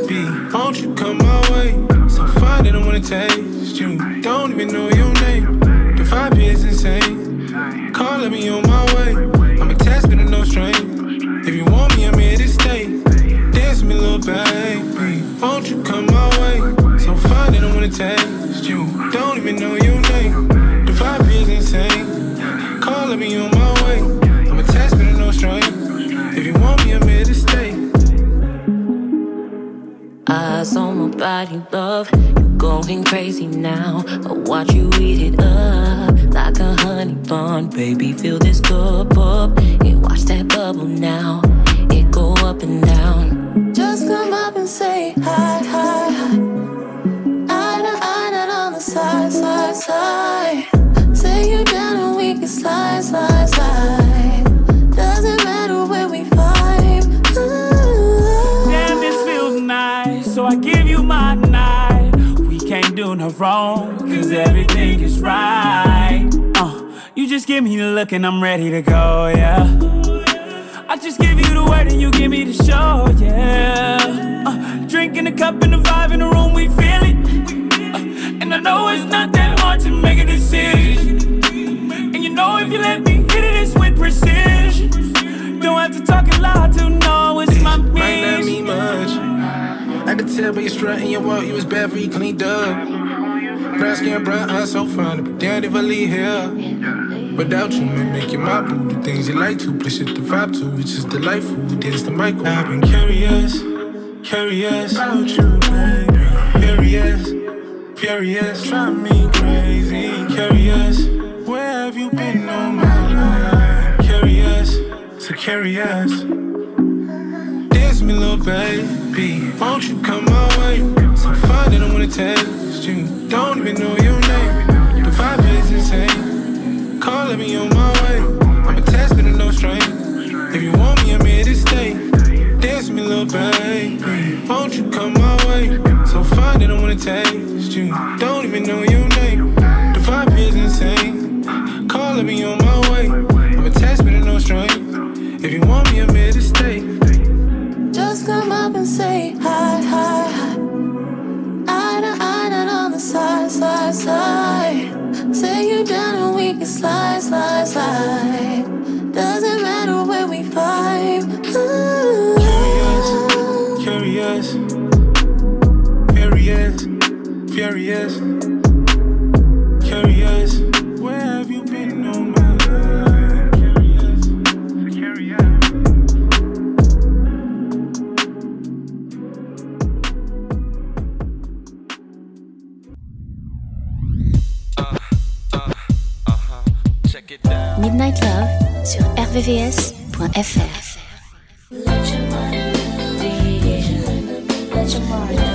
baby. Won't you come my way? So fine, they don't wanna taste you. Don't even know your name. The vibe is insane. Call me on my way. I'm attached to no strings. If you want me, I'm here to stay. Dance with me, little baby. Won't you come my way? So fine, they don't wanna taste you. Don't even know your name. The vibe is insane. Calling me on my way. I'm attached to no strings. If you want me, I'm here to stay. Eyes on my body, love. You're going crazy now. I watch you eat it up like a honey bun, baby. Fill this cup up and watch that bubble now. It go up and down. Just come up and say hi. Slide. Say you're down and we can slide. Doesn't matter where we vibe. Ooh. Damn, this feels nice, so I give you my night. We can't do no wrong, cause everything is right. You just give me the look and I'm ready to go, yeah. I just give you the word and you give me the show, yeah. Drinking a cup and the vibe in the room, we feel it. And I know it's not that hard to make a decision. And you know if you let me hit it, it's with precision. Don't have to talk a lot to know it's my me. said, but you strutting your walk, you was bad for you cleaned up. Brown skin, brown eyes, so fine, but damned if I leave here without you, man, making my boo. The things you like to, push it to vibe to, it's just delightful. Dance to Michael. I've been curious, curious about you, man. Furious, furious, drive me crazy. Curious, where have you been all my life? Curious, so curious. Dance me, little baby, won't you come my way? So fine that I wanna taste you, don't even know your name. The vibe is insane, calling me on my way. I'm attached to no strength. If you want me, I'm here to stay. Dance me, little baby, won't you come my way? So fine that I wanna taste you, don't even know your name. The vibe is insane, calling me on my way. I'm attached but no strength. If you want me, I'm here to stay. Just come up and say hi, hi, hi. Eye to on the side, side, side. Say you down and we can slide, slide, slide. Doesn't matter where we vibe. Ooh. Curious, curious. Furious, furious, curious. Where have you been all my life? Curious, curious. Check it down. Midnight Love sur rvvs.fr. Let your body move. Let your body move.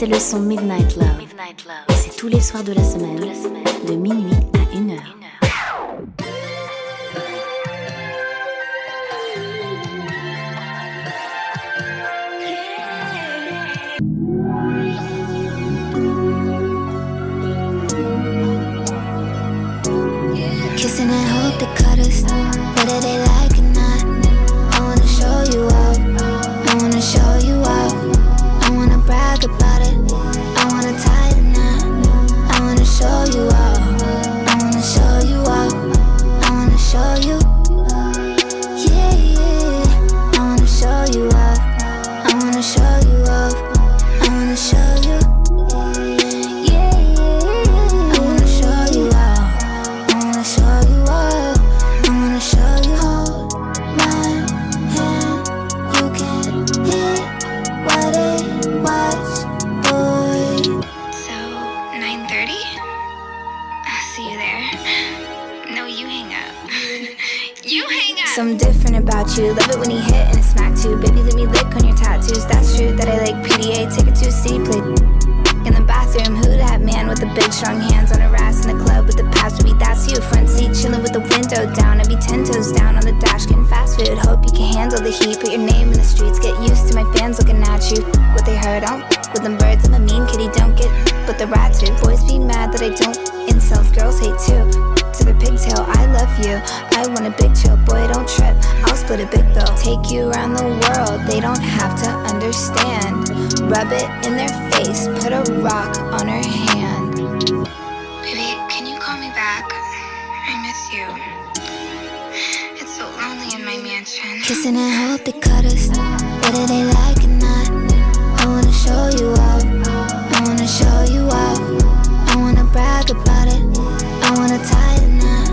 c'est le son Midnight Love. C'est tous les soirs de la semaine, de minuit à 1h. Kissing and hope they cut us, whether they like or not. I wanna show you out, I wanna show you out. I wanna brag about it, I wanna tie the knot. I wanna show you out, I wanna show you out. I wanna show you, yeah, yeah. I wanna show you out, I wanna show you out. I wanna show you, yeah, yeah. I wanna show you out, I wanna show you out. I wanna show you. Hold my hand, you can hear what it was, boy. So, 9:30? I'll see you there. No, you hang up. You hang up! Something different about you. Love it when he hit and it smacked you. Baby, let me lick on your tattoos. That's true that I like PDA. Take it to a city plate. In the bathroom, who that man with the big strong hands on her ass in the club with the past would be that's you, front seat, chillin' with the window down. I'd be 10 toes down on the dash, getting fast food. Hope you can handle the heat, put your name in the streets. Get used to my fans looking at you. What they heard, I don't with them birds. I'm a mean kitty, don't get but the rat too. Boys be mad that I don't insults, girls hate too. To the pigtail, I love you. I want a big chill, boy, don't trip. I'll split a big bill. Take you around the world, they don't have to understand. Rub it in their face, put a rock on her hand. Baby, can you call me back? I miss you. It's so lonely in my mansion. Kissing and hope they cut us, whether they like or not. I wanna show you out, I wanna show you out. I wanna brag about it, I wanna tie the knot.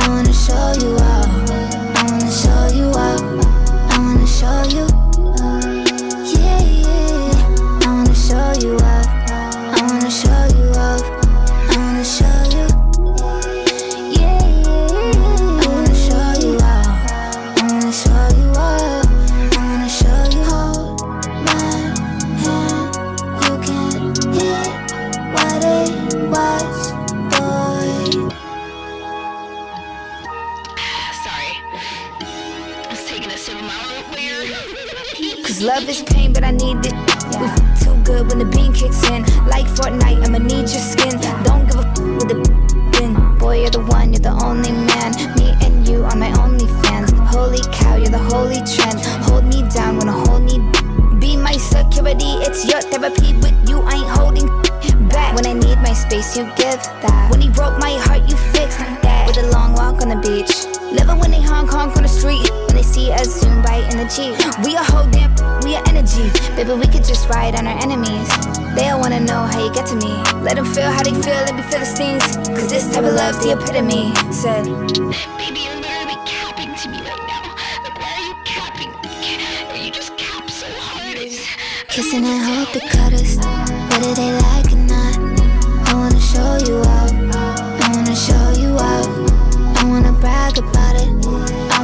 I wanna show you out, I wanna show you out. I wanna show you, yeah, yeah. I wanna show you out, I wanna show you out. I wanna show you, yeah, yeah. I wanna show you out, I wanna show you out. I wanna show you. Hold my hand, you can hear what it was, boy. Sorry, I was taking a sip of my own beer. Cause love is pain, but I need this. We f*** too good when the bean kicks in. Like Fortnite, I'ma need your skin. Don't give a f*** with the bin. Boy, you're the one, you're the only man. Me and you are my OnlyFans. Holy cow, you're the holy trend. Hold me down when I hold me. Be my security, it's your therapy. With you, I ain't holding back. When I need my space, you give that. When he broke my heart, you fixed that. With a long walk on the beach. Living when they Hong Kong on the street. When they see us, zoom by energy. We a whole damn, we are energy. Baby, we could just ride on our enemies. They all wanna know how you get to me. Let them feel how they feel, let me feel the stings. Cause this type of love's the epitome. Said, baby, you're literally capping to me right now. Like, why are you capping? You just cap so hard. Kissing and hope they cut us, whether they like or not. I wanna show you out, I wanna show you out. I wanna brag about it, I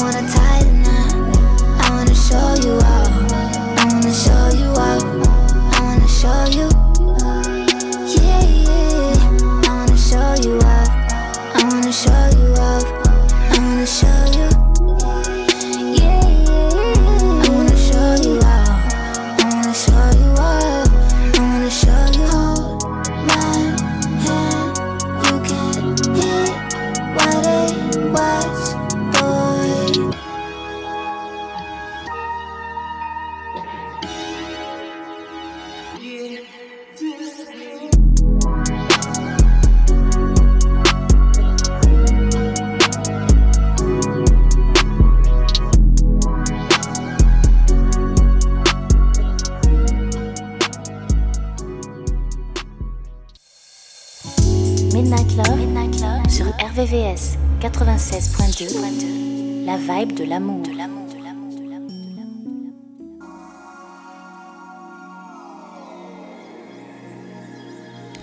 wanna tie the knot. I wanna show you out, I wanna show you out. I wanna show you, yeah, yeah. I wanna show you out, I wanna show you out. I wanna show you, yeah, yeah. I wanna show you out, I wanna show you out. I wanna show you. Hold my hand, you can hear what it is. Watch, boy. Midnight Love sur RVVS 96.2, la vibe de l'amour.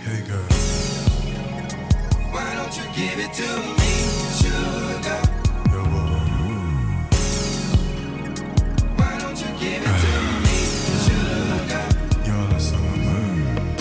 Hey girl, why don't you give it to me, sugar? Why don't you give it to me, sugar? You're the summer.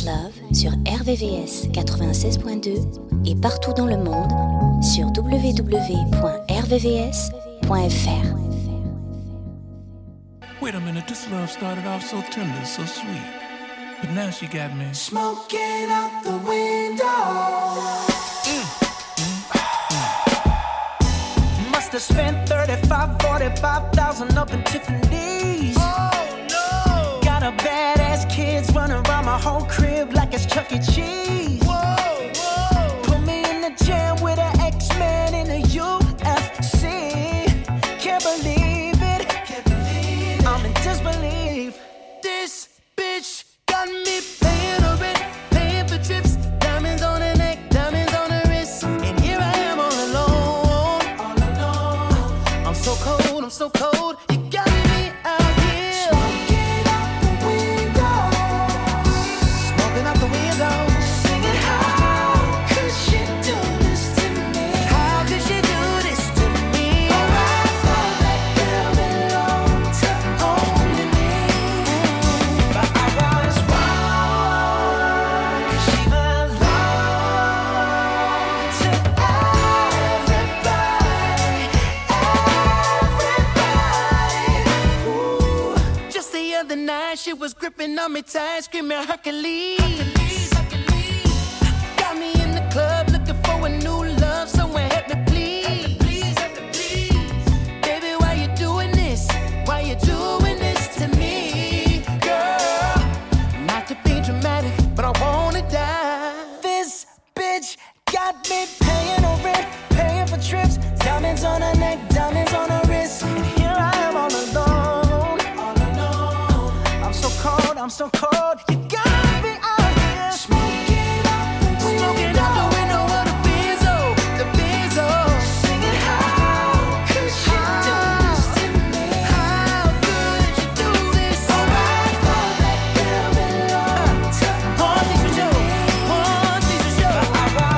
Just Love sur RVVS 96.2 et partout dans le monde sur www.rvvs.fr. Wait a minute, this love started off so tender, so sweet, but now she got me smoking out the window. Must have spent $45,000 up in Tiffany's. Oh no! Got a badass kids running around my whole crib like it's Chuck E. Cheese. Whoa, whoa! Put me in the jam with an X-Man in the UFC. Can't believe it. Can't believe it. I'm in disbelief. This bitch got me paying her rent, paying for trips, diamonds on her neck, diamonds on her wrist, and here I am all alone. All alone. I'm so cold. I'm so cold. You got me out here. Smoking out the window. Smoking out the window. Singing, how could she do this to me? How could she do this to me? Oh, I thought that girl belonged to only me. But I was wrong. 'Cause she belonged to everybody. Ooh. Just the other night, she was gripping on me tight, screaming Hercules. Got me in the club looking for a new love, someone help me please. Baby, why you doing this? Why you doing this to me, girl? Not to be dramatic, but I wanna die. This bitch got me paying her rent, paying for trips, diamonds on her neck, diamonds on her wrist, and here I am all alone. All alone. I'm so cold. I'm so cold. You gotta be out here. Smoking out the window. Smoking out the window of the Bezo, the Bezo. Singing, how could she do this to me? How could you do this? Oh, I thought that girl belonged to only me. Only to you. But I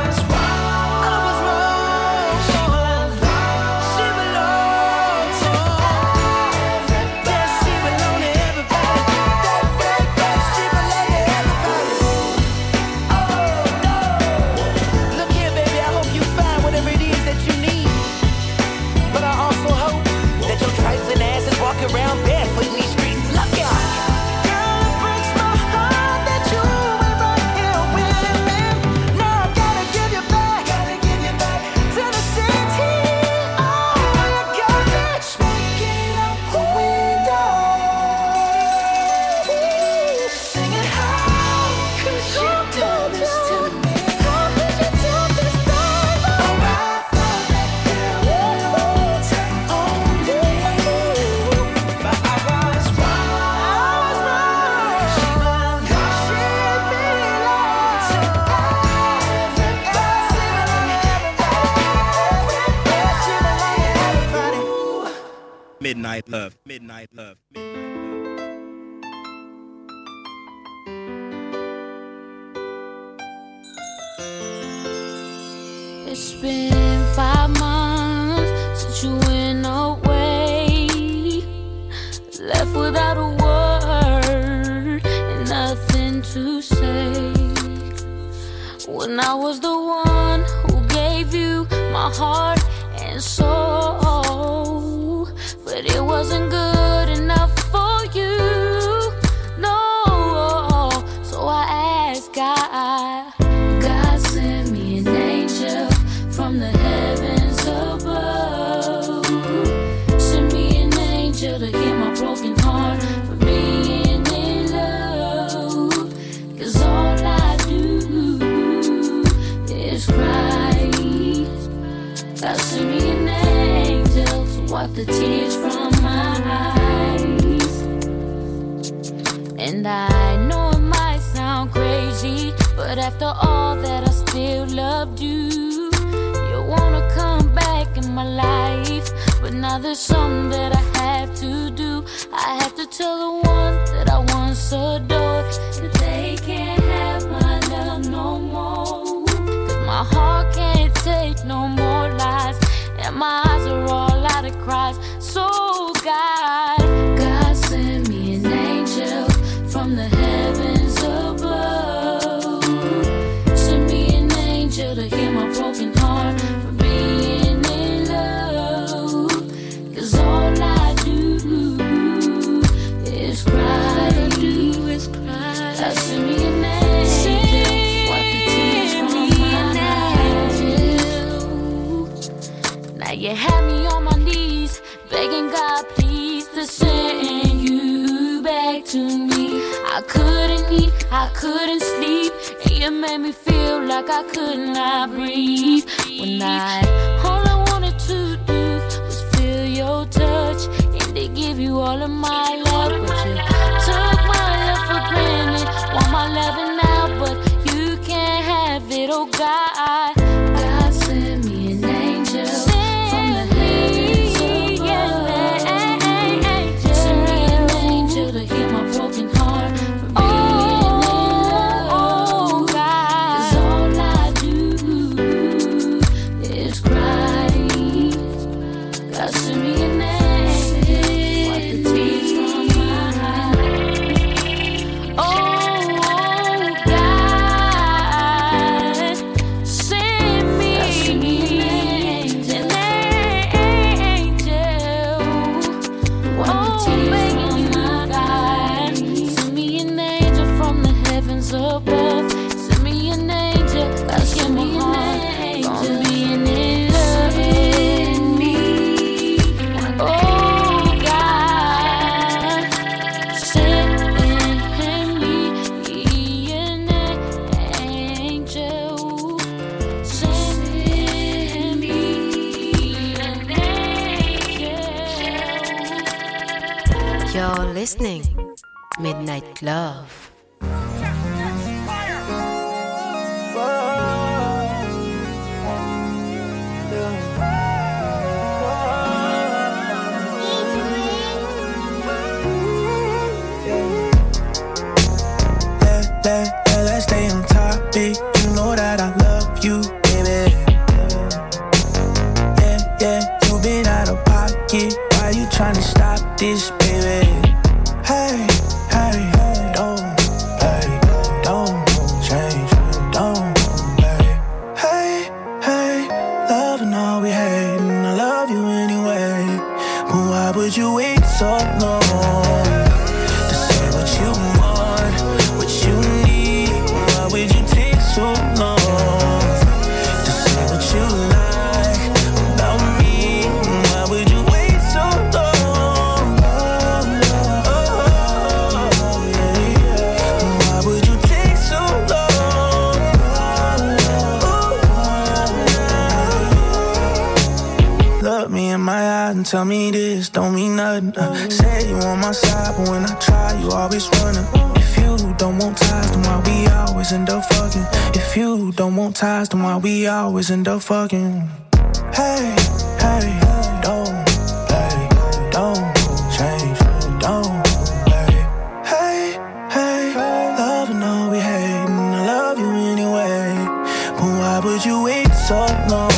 was wrong. I was wrong. She belongs to everybody. Yes, she belongs to everybody. She belongs to everybody. Look here, baby, I hope you find whatever it is that you need. But I also hope that your trifling ass is walking around barefoot in these streets. Look out! Girl, it breaks my heart that you ain't right here with me. Now I gotta give you back to the city. Oh, you got me smoking out the window, singing, how could you do this to me? How could you do this to me? Oh, I thought that girl belonged to only me. But I was wrong. I was wrong. She belongs to everybody. Midnight Love, Midnight Love, Midnight Love. It's been 5 months since you went away, left without a word and nothing to say. When I was the one who gave you my heart and soul, but it wasn't good enough for you. No, so I asked God. God sent me an angel from the heavens above. Send me an angel to heal my broken heart for being in love. 'Cause all I do is cry. God sent me an angel to wipe the tears from my eyes. And I know it might sound crazy, but after all that, I still loved you. You wanna come back in my life, but now there's something that I have to do. I have to tell the ones that I once adored that they can't have my love no more. 'Cause my heart can't take no more lies, and my eyes are all out of cries. So God sent me an angel from the heavens above. couldn't eat, I couldn't sleep. You made me feel like I could not breathe. When all I wanted to do was feel your touch and to give you all of my love. But you took my love for granted, want my loving now, but you can't have it, oh God. Listening Midnight Love. Let's stay on topic. You know that I love you, baby. Yeah, you've been out of pocket. Why you trying to stop this, baby? Tell me this, don't mean nothing. Say you on my side, but when I try, you always running. If you don't want ties, then why we always end up fucking? If you don't want ties, then why we always end up fucking? Hey, don't play, don't change, don't play. Hey, loving all we hate, and I love you anyway. But why would you wait so long?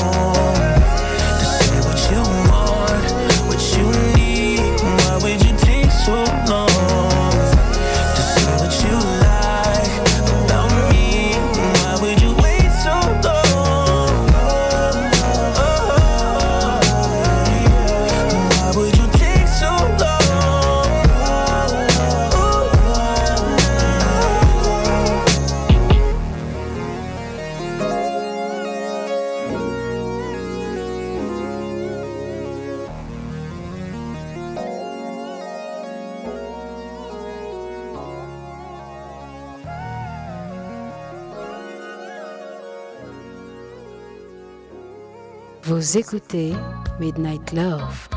Vous écoutez Midnight Love.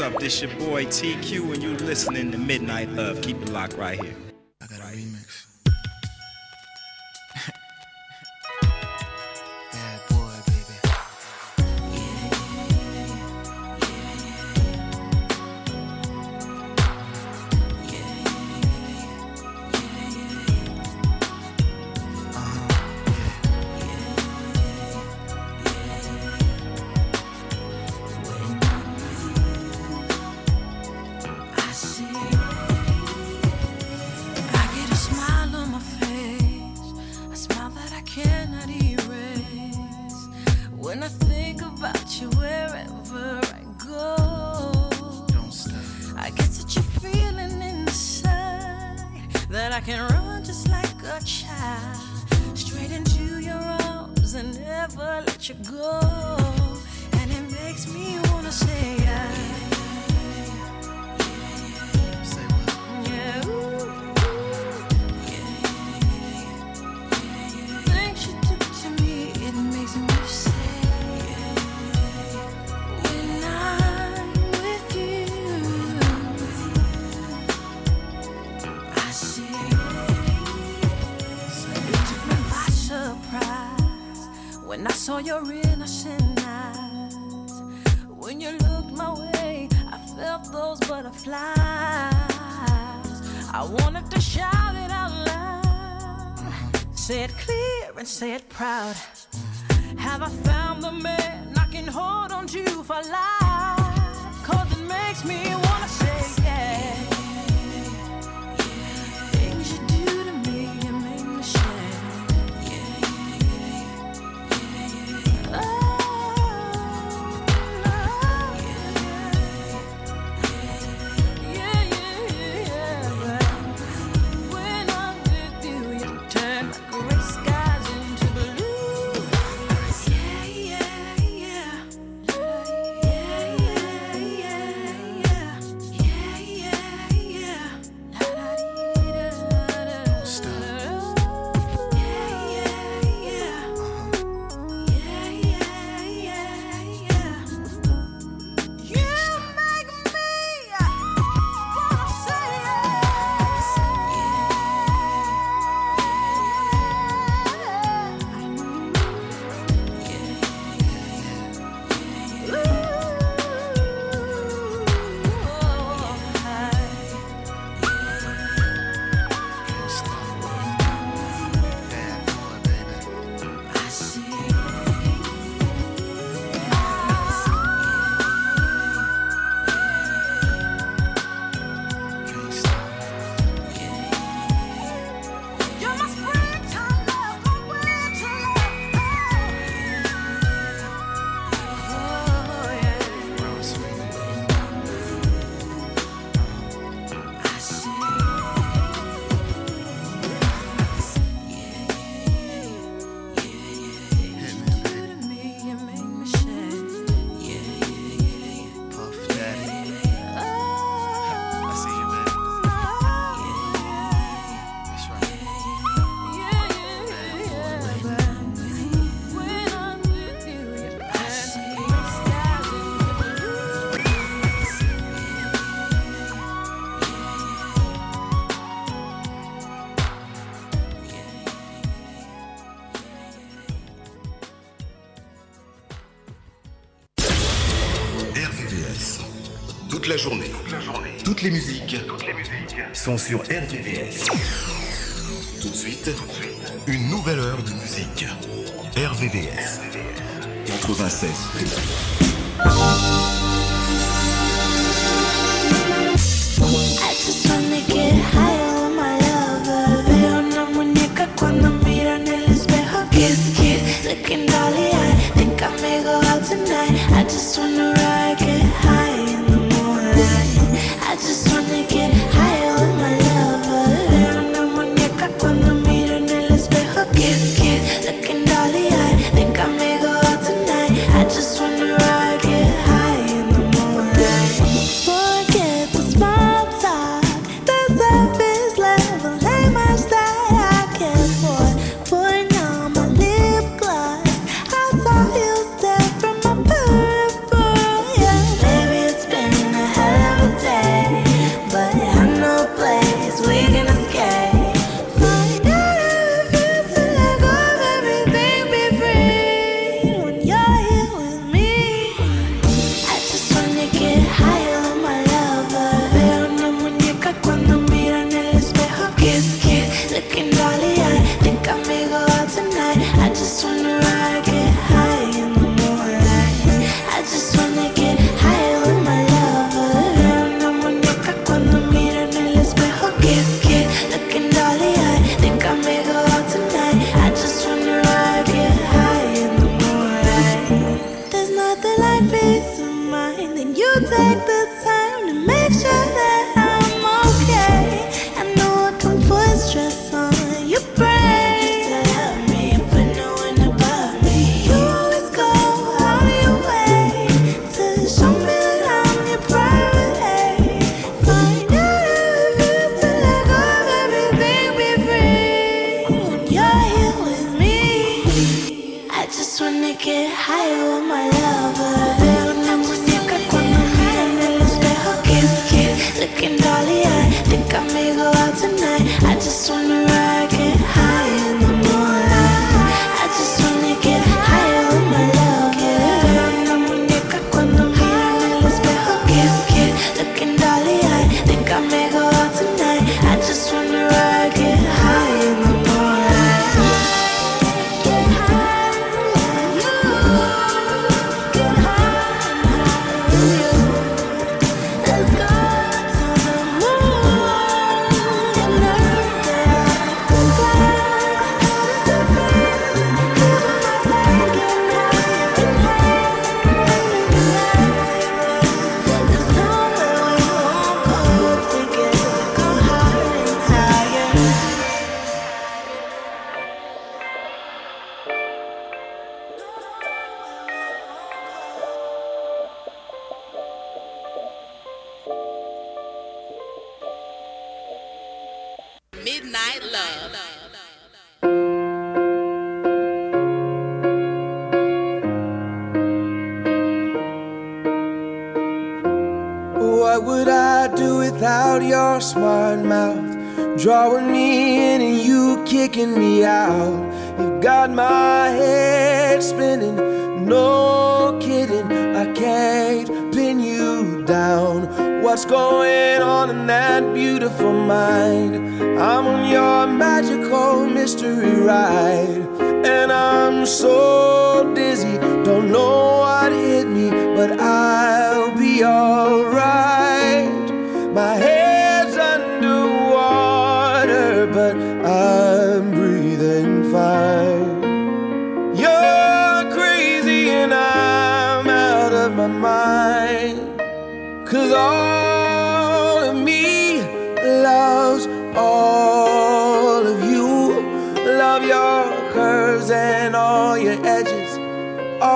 up? This your boy TQ, and you listening to Midnight Love. Keep it locked right here. I got a remix. Bad boy, baby. When I think about you wherever I go, don't stop. I get such a feeling inside that I can run just like a child, straight into your arms and never let you go. And it makes me wanna say when I saw your innocent eyes, when you looked my way, I felt those butterflies. I wanted to shout it out loud, say it clear and say it proud. Have I found the man I can hold on to for life? 'Cause it makes me wanna say yeah. Toute la journée. Toutes les musiques sont sur RVVS. Tout de suite, une nouvelle heure de musique. RVVS 96. Veo una muñeca cuando miro en el espejo. Kiss, kiss, looking dolly eyed. Think I may go out tonight. I just wanna ride, get high. I just wanna get high with my lover. Veo una muñeca cuando miro en el espejo. Kiss, kiss, looking dolly eyed. Think I may go out tonight. I just wanna ride, get high in the moonlight. Forget the small talk. The surface level ain't much that I care for. Putting on my lip gloss, I saw you step from my peripheral. You're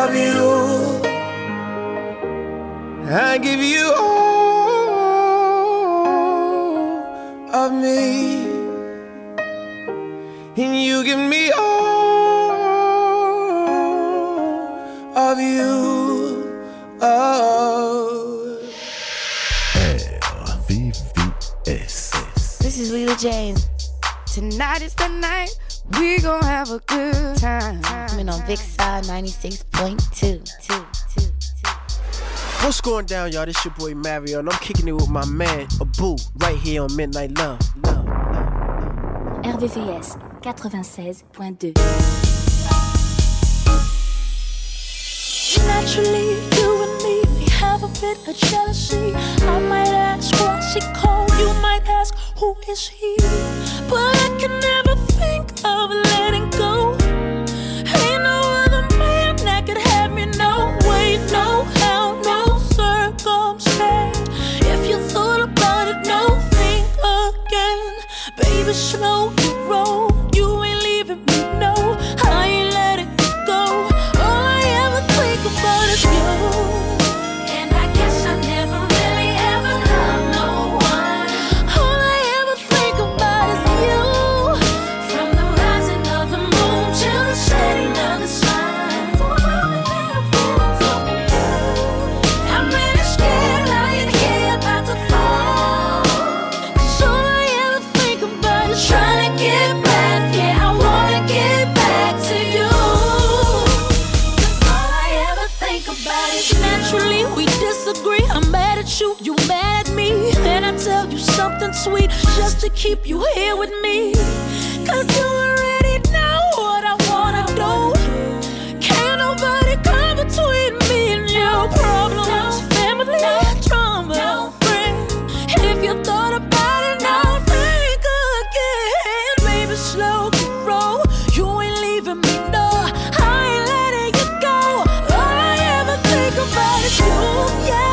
of you. I give you all of me, and you give me all of you. Oh. RVVS. This is Lila James. Tonight is the night, we gon' have a good time. Coming on VixSide 96.2. What's going down, y'all? This your boy Mario, and I'm kicking it with my man Abu right here on Midnight Love. RVVS 96.2. Naturally, you and me, we have a bit of jealousy. I might ask what's he called, you might ask who is he, but I can never think of letting go. Ain't no other man that could have me, no way, no how, no. If you thought about it, no, think again. Baby, slow your roll. You ain't leaving me, no, I ain't letting it go. All I ever think about is you. And I guess I never really ever loved no one. All I ever think about is you. From the rising of the moon till the setting of the sun. You mad at me, and I tell you something sweet just to keep you here with me. 'Cause you already know what I wanna do. Can't nobody come between me and your problems, family, drama, friend. If you thought about it, now think again. Baby, slow the roll. You ain't leaving me, no, I ain't letting you go. All I ever think about is you, yeah.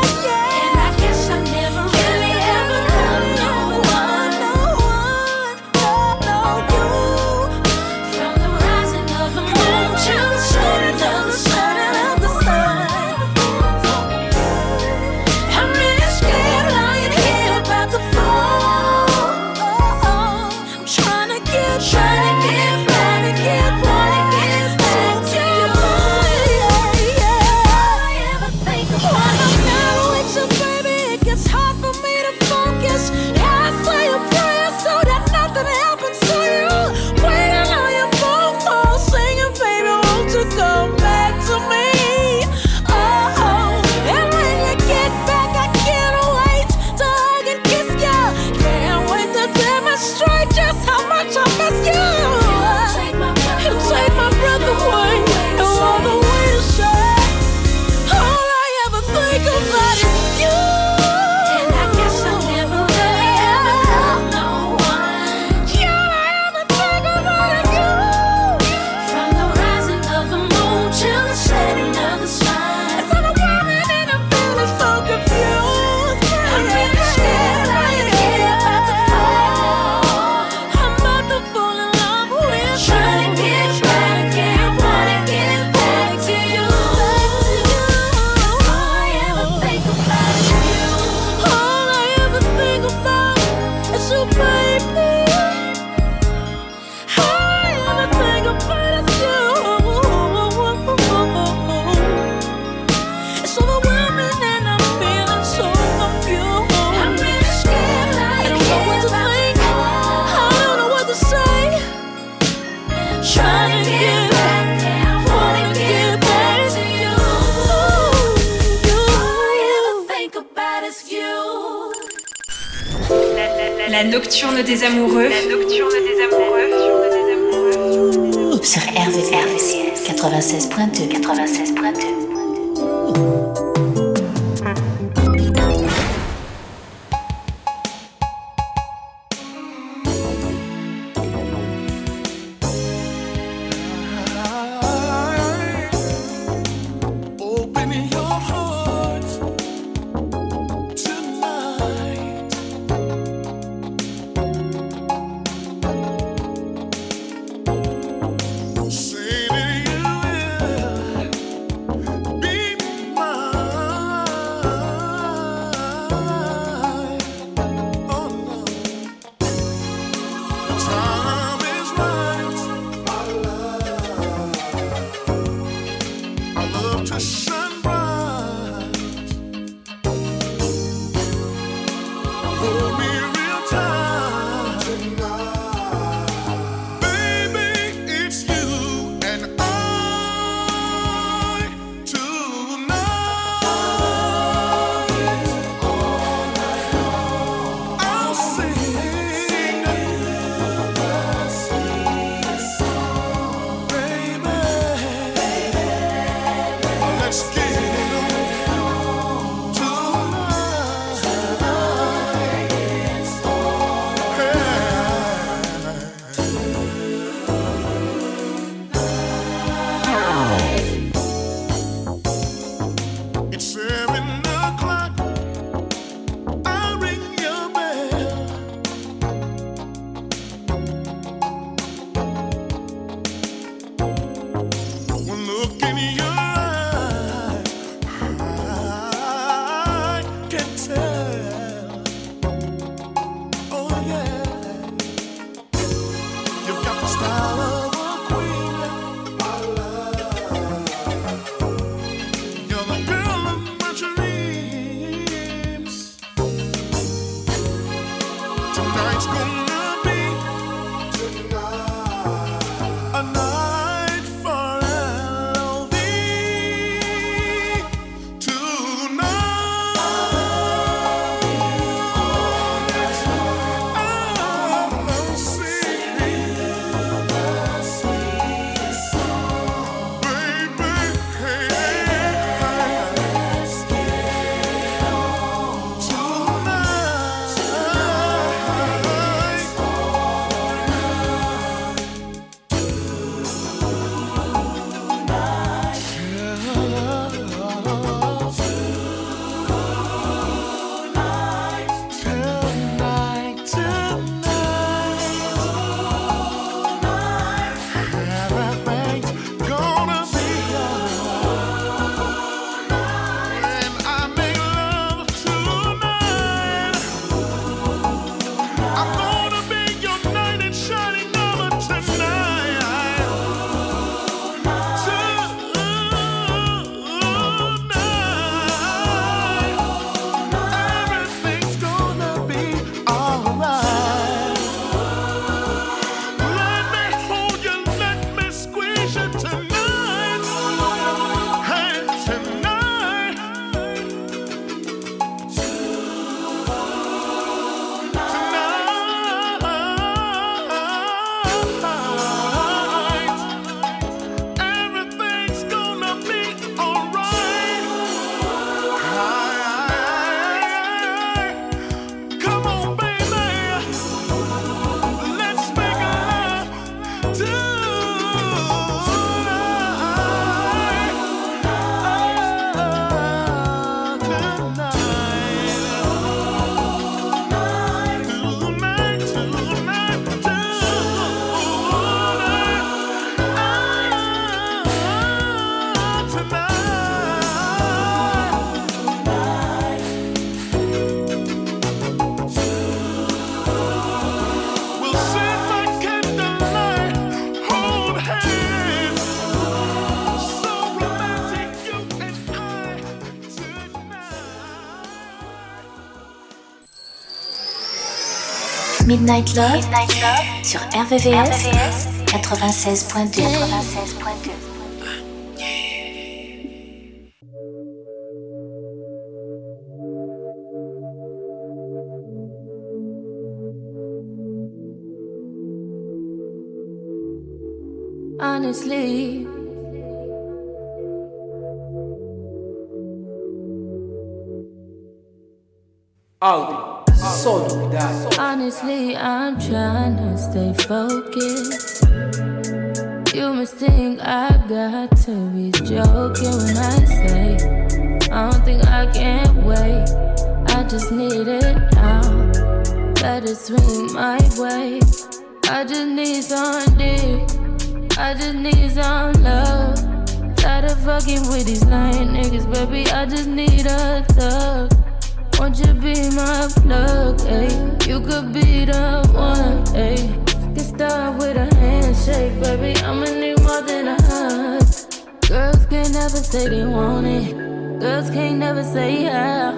La nocturne des amoureux. La nocturne des amoureux. Sur RVVS 96.2. Midnight Love, Midnight Love sur RVVS 96.2. Honestly, Audi. Honestly, I'm trying to stay focused. You must think I got to be joking when I say I don't think I can wait. I just need it now. Let it swing my way. I just need some dick. I just need some love. Tired of fucking with these lying niggas, baby. I just need a thug. Won't you be my plug, ayy? You could be the one, ayy. Get started with a handshake, baby. I'ma need more than a hug. Girls can't never say they want it. Girls can't never say yeah.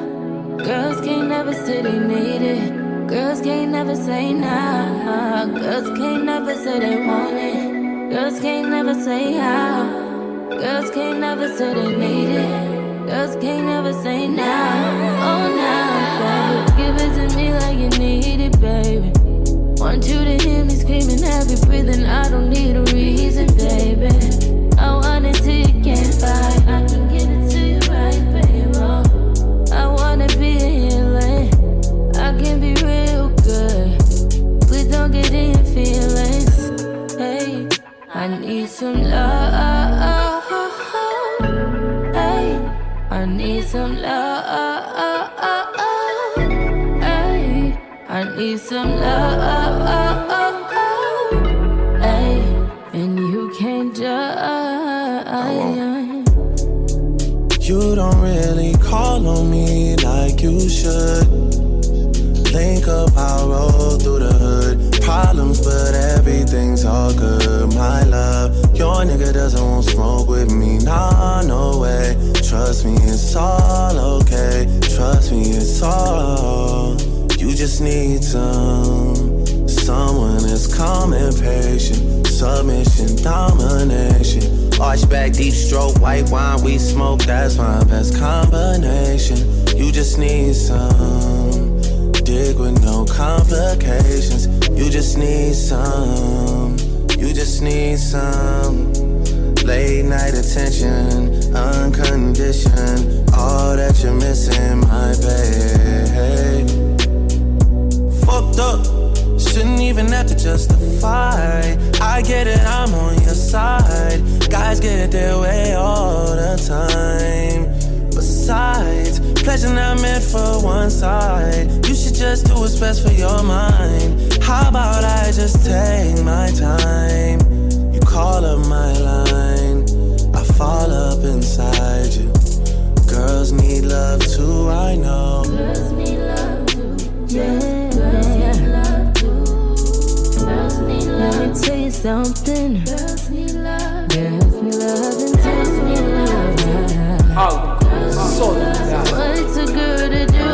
Girls can't never say they need it. Girls can't never say nah. Girls can't never say they want it. Girls can't never say how. Girls can't never say they need it. Girls can't never say now, oh now, baby. Give it to me like you need it, baby. Want you to hear me screaming, heavy breathing. I don't need a reason, baby. I want it till you can't fight. I can get it to you right, baby. Oh, I wanna be in your lane. I can be real good. Please don't get in your feelings. Hey, I need some love. I need some love, ayy. I need some love, ayy. And you can't judge. You don't really call on me like you should. Link up, I'll roll through the hood. Problems, but everything's all good. that doesn't want smoke with me, nah, no way. Trust me, it's all okay. Trust me, it's all. You just need someone that's calm and patient. Submission, domination. Arch back, deep stroke, white wine, we smoke. That's my best combination. You just need some dig with no complications. You just need some. You just need some late night attention, unconditioned. All that you're missing, my babe. Fucked up. Shouldn't even have to justify. I get it, I'm on your side. Guys get their way all the time. Besides, pleasure not meant for one side. You should just do what's best for your mind. How about I just take my time? You call up my line, I fall up inside you. Girls need love too, I know. Girls need love too, yeah. Girls need love. Let me tell you something. Girls need love. Girls need love and girls need love. So what it's a girl to do.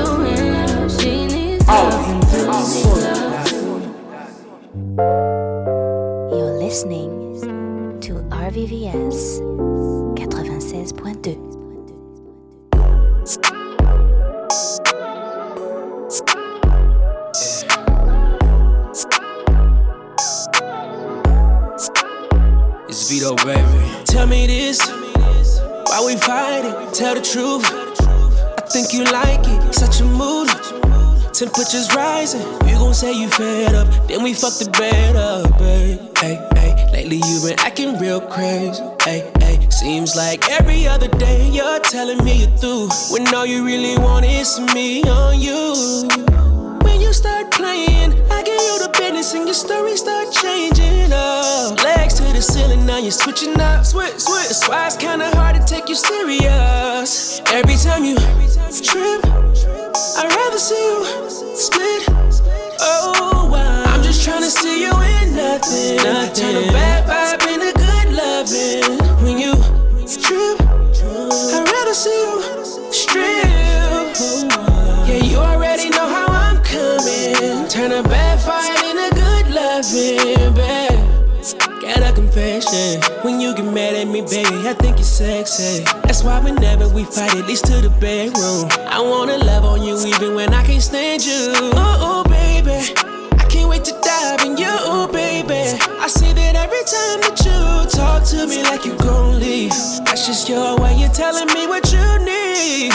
She needs love. You're listening to RVVS 96.2. Vito, baby. Tell me this, why we fighting? Tell the truth, I think you like it, such a mood. Temperatures rising, you gon' say you fed up. Then we fuck the bed up, babe. Hey, hey, lately you been acting real crazy. Hey, hey, seems like every other day you're telling me you're through, when all you really want is me on you. When you start playing, I give you the business and your story start changing up. Legs to the ceiling, now you're switching up. Switch. That's why it's kinda hard to take you serious. Every time you trip, I'd rather see you split. Oh, wow. I'm just trying to see you in nothing. Turn a bad vibe into good loving. When you trip, I'd rather see you strip. Yeah, you already know how I'm coming. Turn a bad fight into good loving, babe. Got a compassion. When you get mad at me, baby, I think you're sexy. That's why whenever we fight, at least to the bedroom, I wanna love on you even when I can't stand you. Oh, baby, I can't wait to dive in you, baby. I see that every time that you talk to me like you gon' leave. That's just your way, you're telling me what you need.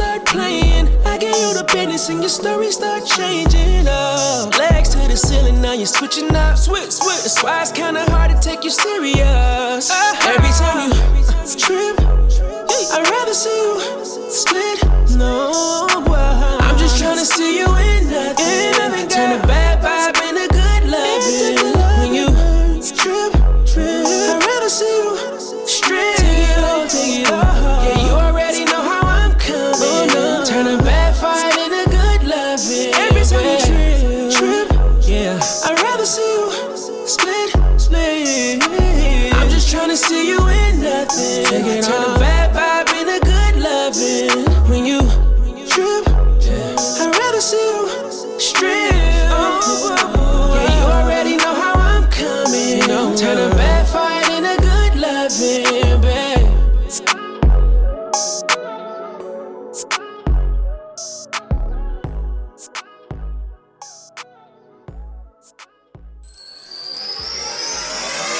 Start playing, I give you the business and your story start changing up. Legs to the ceiling, now you're switching up. Switch. That's why it's kinda hard to take you serious. Every time you trip, I'd rather see you split. No, I'm just trying to see you in nothing. Turn a bad vibe into good loving. When you trip, I'd rather see you strip. Take it all. Yeah, you already know how. Turn a bad fight into good loving. Every time you trip, yeah, I'd rather see you split. I'm just trying to see you in nothing. Turn a bad vibe into good loving. When you trip, I'd rather see you strip. Yeah, you already know how I'm coming. Turn a bad fight into good loving, babe.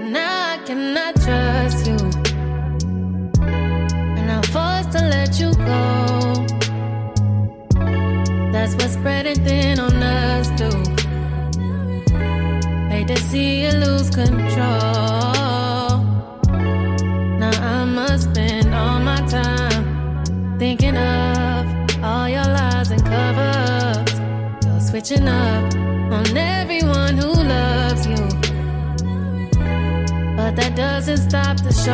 And I cannot trust you. To let you go, that's what's spreading thin on us too. Hate to see you lose control. Now I must spend all my time thinking of all switching up on everyone who loves you, but that doesn't stop the show.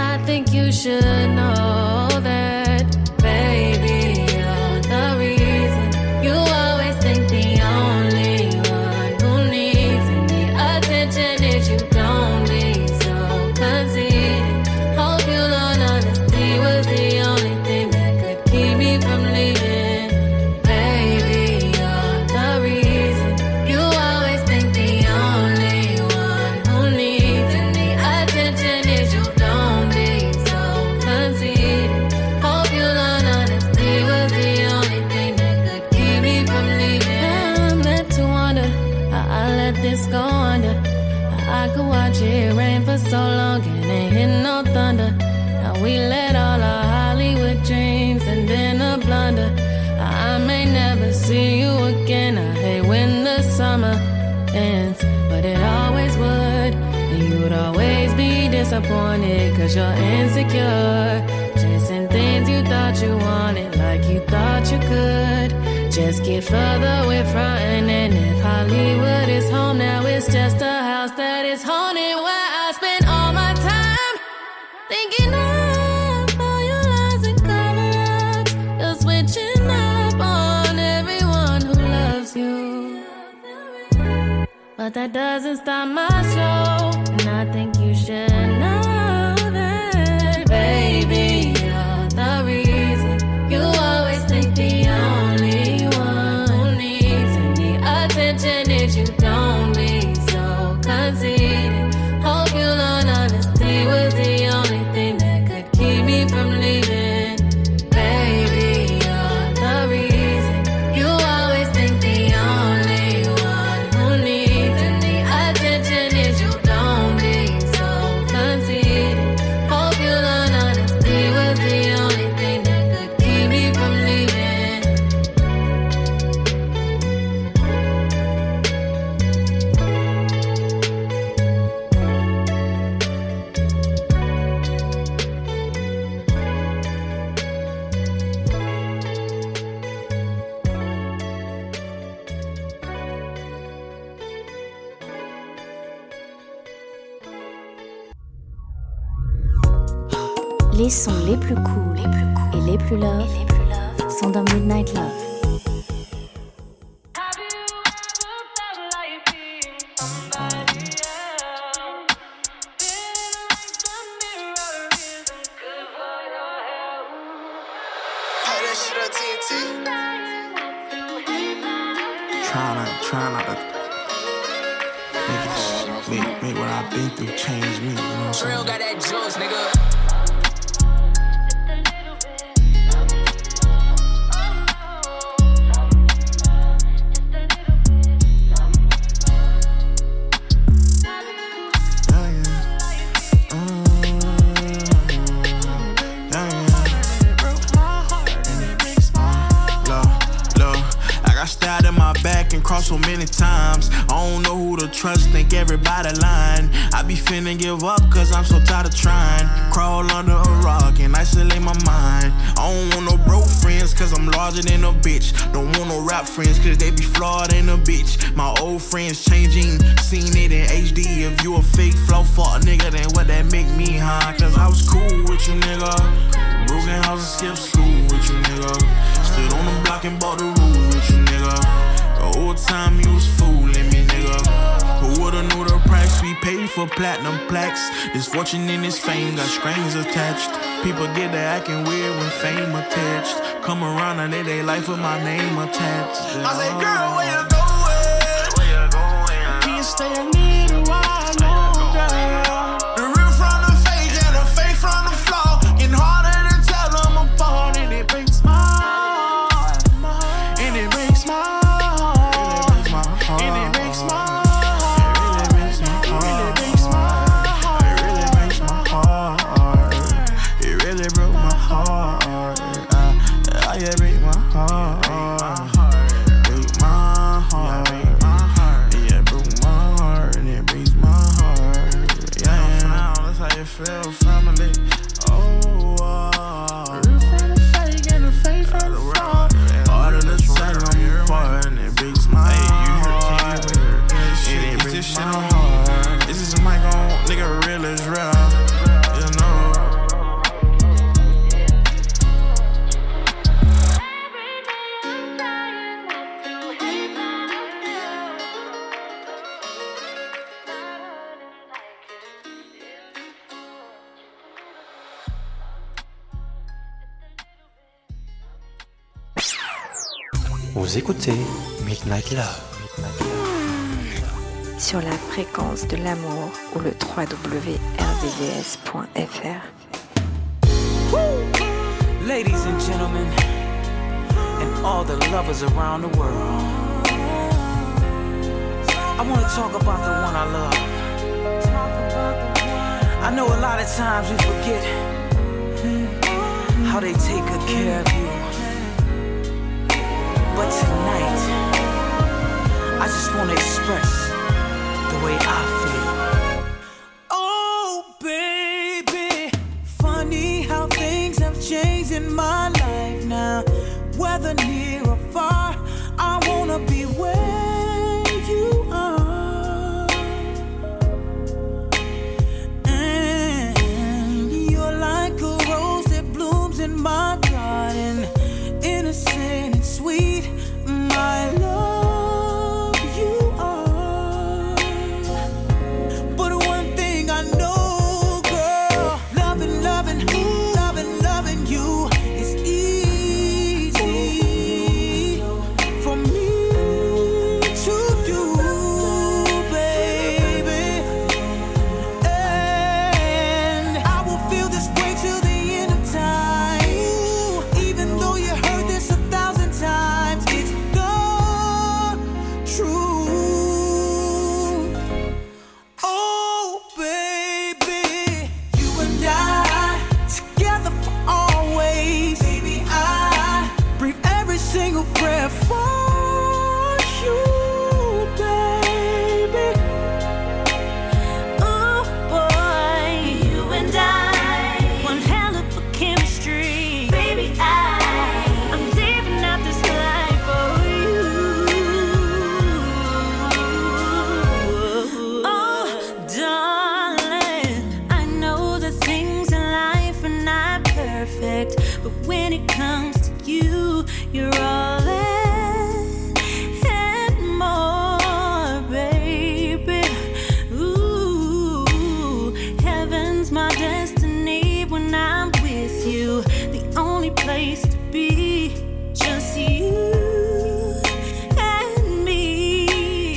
I think you should know that, baby, you're the reason. You always think the only one who needs any attention is you. Don't be so conceited. Hope you learn honesty was the only thing that could keep me from leaving. It rained for so long and ain't hit no thunder. Now we let all our Hollywood dreams and then a blunder. I may never see you again. I hate when the summer ends, but it always would. And you'd always be disappointed, cause you're insecure, chasing things you thought you wanted, like you thought you could. Just get further with frontin'. And if Hollywood is home, now it's just a house that is haunted, where I spend all my time thinking up all your lies and cover-ups. You're switching up on everyone who loves you, but that doesn't stop my show. And I think you should know that, baby, you're the reason. You always think the only one who needs any attention is you. Don't be conceited. Hope you learn honesty was the only thing that could keep me from leaving. Baby, you're the reason. You always think the only one who needs any attention is you. Don't be so conceited. Hope you learn honesty was the only thing that could keep me from leaving. Les sons les plus cool et les plus love sont dans Midnight Love. So many times I don't know who to trust, think everybody lying. I be finna give up cause I'm so tired of trying. Crawl under a rock and isolate my mind. I don't want no broke friends cause I'm larger than a bitch. Don't want no rap friends cause they be flawed in a bitch. My old friends changing, seen it in HD. If you a fake flow fuck nigga, then what that make me high. Cause I was cool with you nigga, broken house and skipped school with you nigga. Stood on the block and bought the rule with you nigga. Old time you was fooling me, nigga. Who would've knew the price we paid for platinum plaques? This fortune and this fame got strings attached. People get to acting weird when fame attached. Come around and live their life with my name attached. Yeah. I say, girl, where you going? Where you going? Can't stay a little while longer. The real from the fake and the fake from the flaw. Getting harder to tell them apart, and it breaks my heart. And it breaks my heart. Break my heart. Vous écoutez Midnight Love sur la fréquence de l'amour ou le www.rdvs.fr. Ladies and gentlemen, and all the lovers around the world, I want to talk about the one I love. I know a lot of times we forget how they take good care of you. But tonight, I just want to express the way I feel. Oh, baby, funny how things have changed in my life now. Whether near or far, I want to be where you are. And you're like a rose that blooms in my garden, innocent and sweet. My love, you are. But one thing I know, girl, loving you is easy for me to do, baby. And I will feel this way till the end of time, even though you heard this 1,000 times. True. Oh, baby, you and I together for always. Baby, I breathe every single breath for you, baby. Oh boy, you and I, one hell of a chemistry. Baby, I'm living out this life for you. Oh, darling, I know that things in life are not perfect, but when it comes to you, you're all in and more, baby. Ooh, heaven's my destiny when I'm with you. The only place to be, just you and me.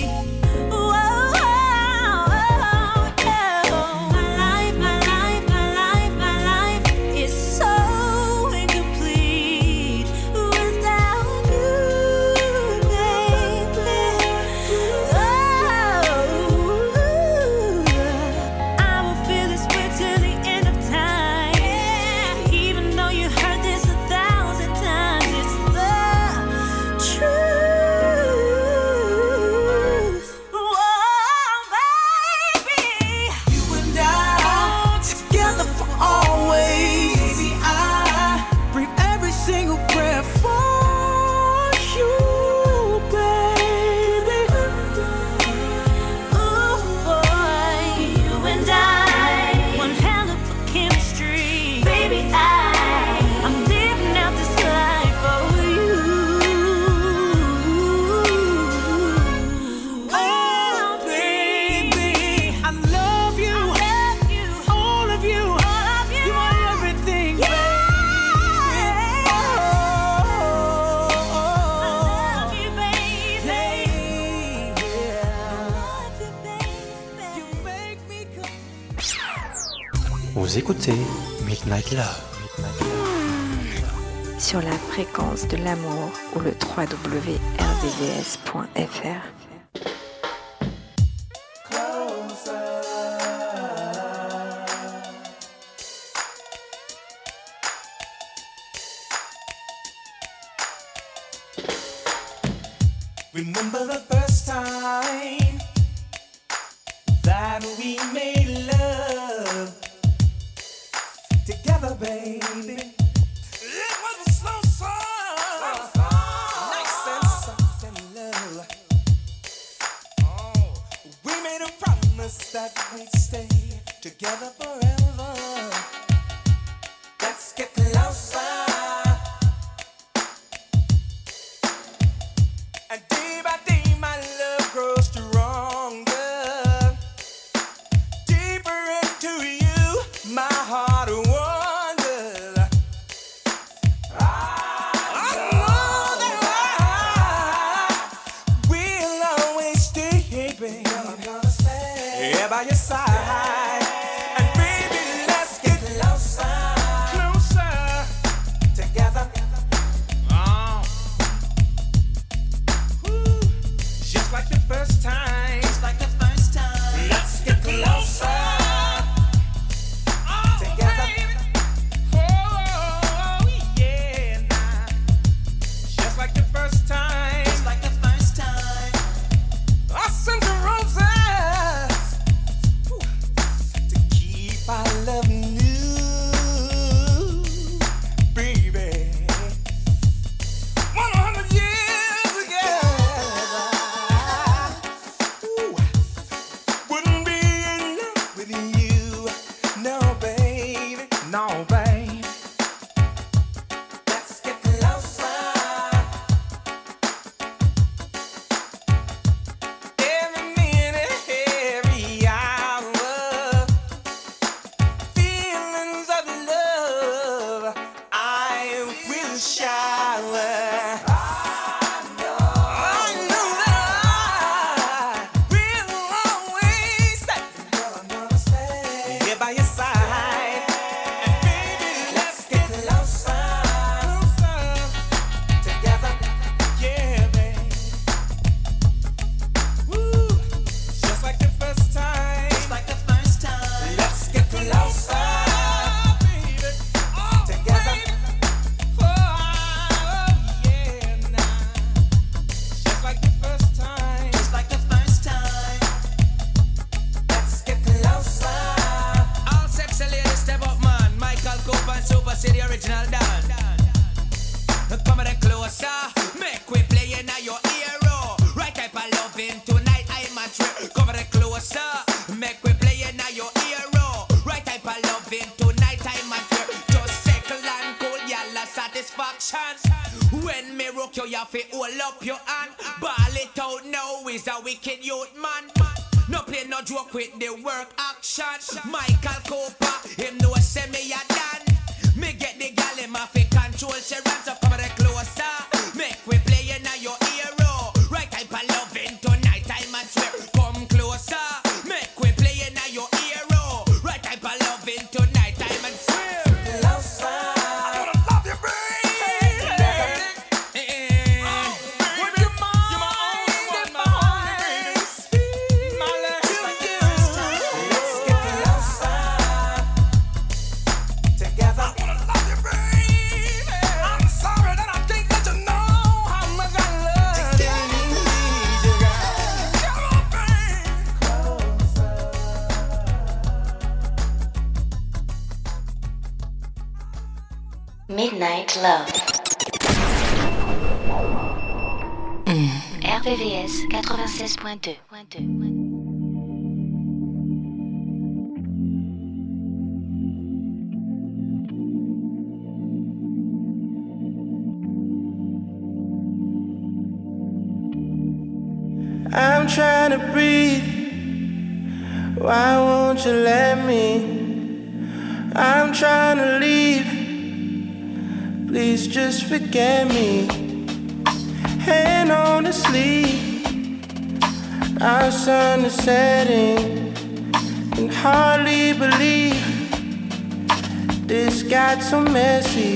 Whoa, yeah. My life is so incomplete without you, baby. Oh, I will feel this way till the end of time. Even though you heard this 1,000 times, it's the truth. Oh, baby, you and I together for always. Baby, I breathe every single breath for you, baby. Oh boy, you and I, one hell of a chemistry. Baby, I'm living out this life for you. Oh, baby, I love you, all of you. You are everything, baby. I love you, baby. I love you, baby. You make me Vous écoutez Midnight Love sur la fréquence de l'amour ou le www.rdvs.fr. Remember the first time that we made love together, baby. It was a slow song, nice and soft and low. We made a promise that we'd stay together forever. Let's get closer. And day by day, my love grows stronger. Deeper into you, my heart wanders. see the original dance. Come a closer, make we play in your hero. Right type of loving tonight, I'm a trip. Come a closer, make we play in your hero. Right type of loving tonight, I'm a trip. Just settle and cool, y'all satisfaction. When me rock you, you have to hold up your hand. Ball it out now, is a wicked youth man. No play no joke with the work action. Michael Cooper, him no say me a dan. Me get the gal, him a fi control she ran. So come a closer, make we play in a your hero. Right type of loving tonight, I'm a swear. Come closer, make we play in a your hero. Right type of loving tonight, I'm a swear. I wanna love you, baby. Midnight Love. RVVS 96.2. I'm trying to breathe. Why won't you let me? I'm trying to leave. Please just forget me. Hand on the sleeve. Our sun is setting. Can hardly believe this got so messy.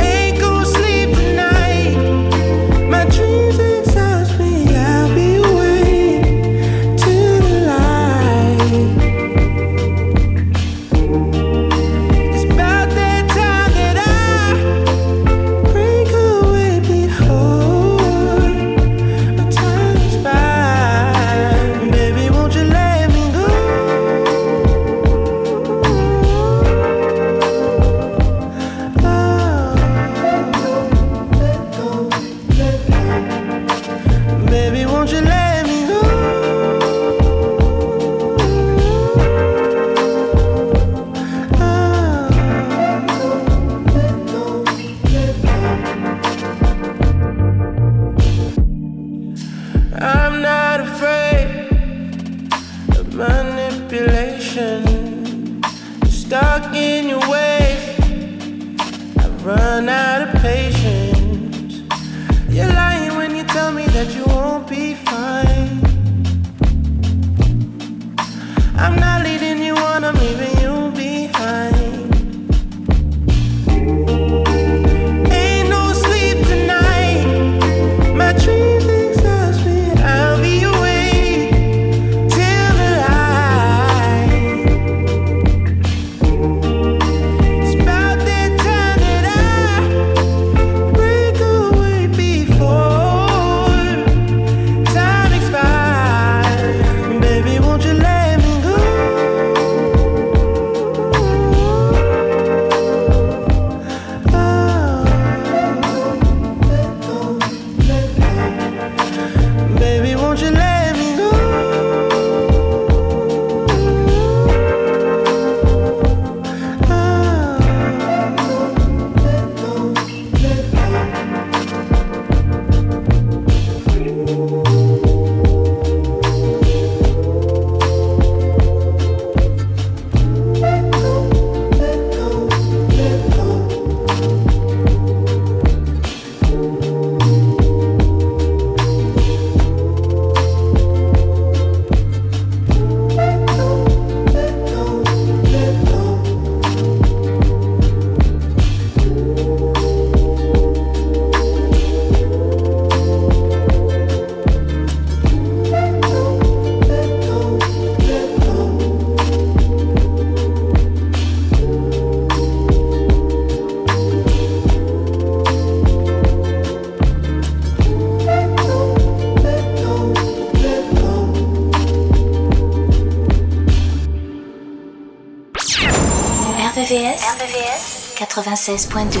Ain't gonna sleep at night. My dreams are oh. 96.2. 96.2.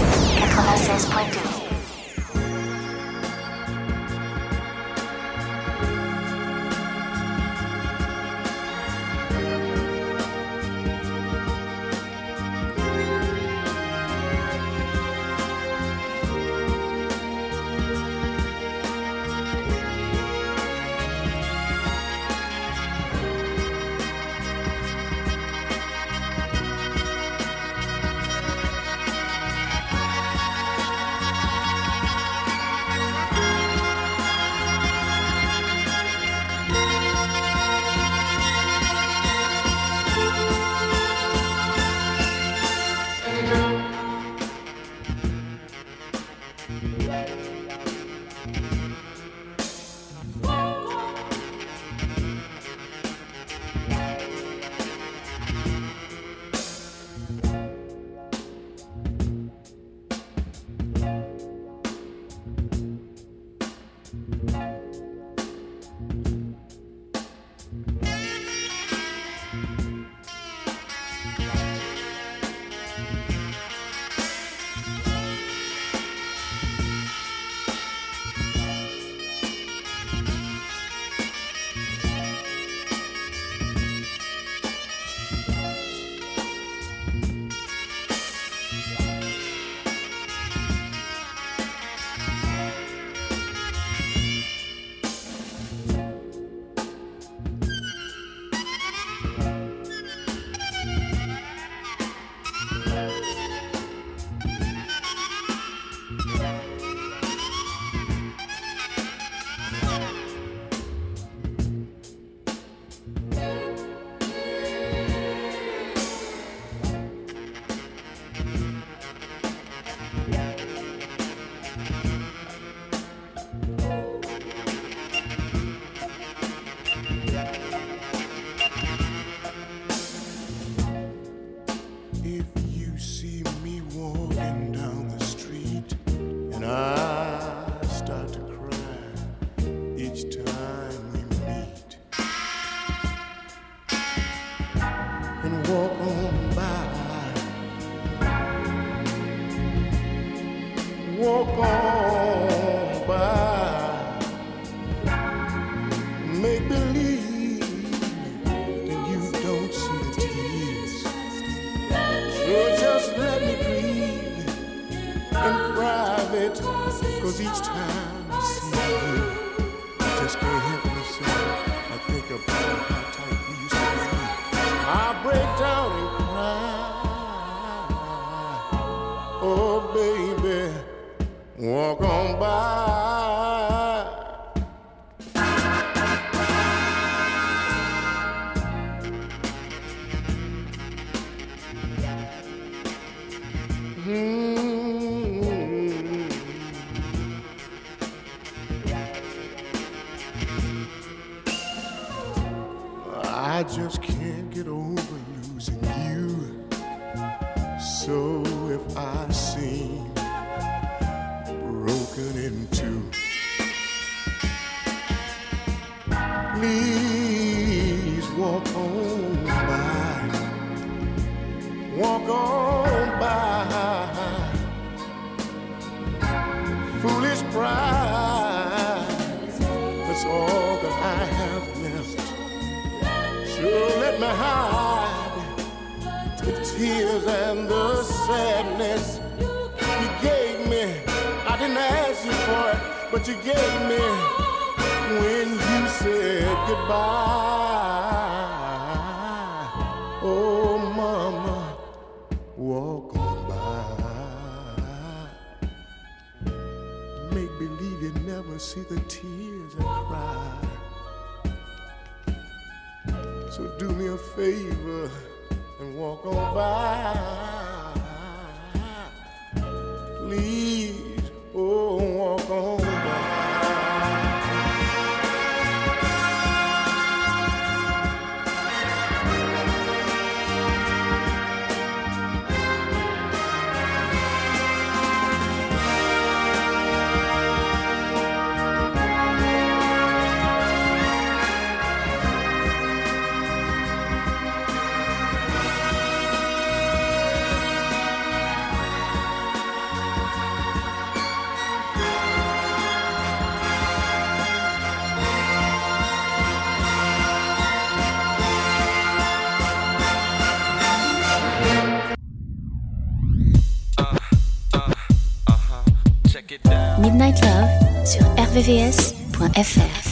Midnight Love sur rvvs.fr.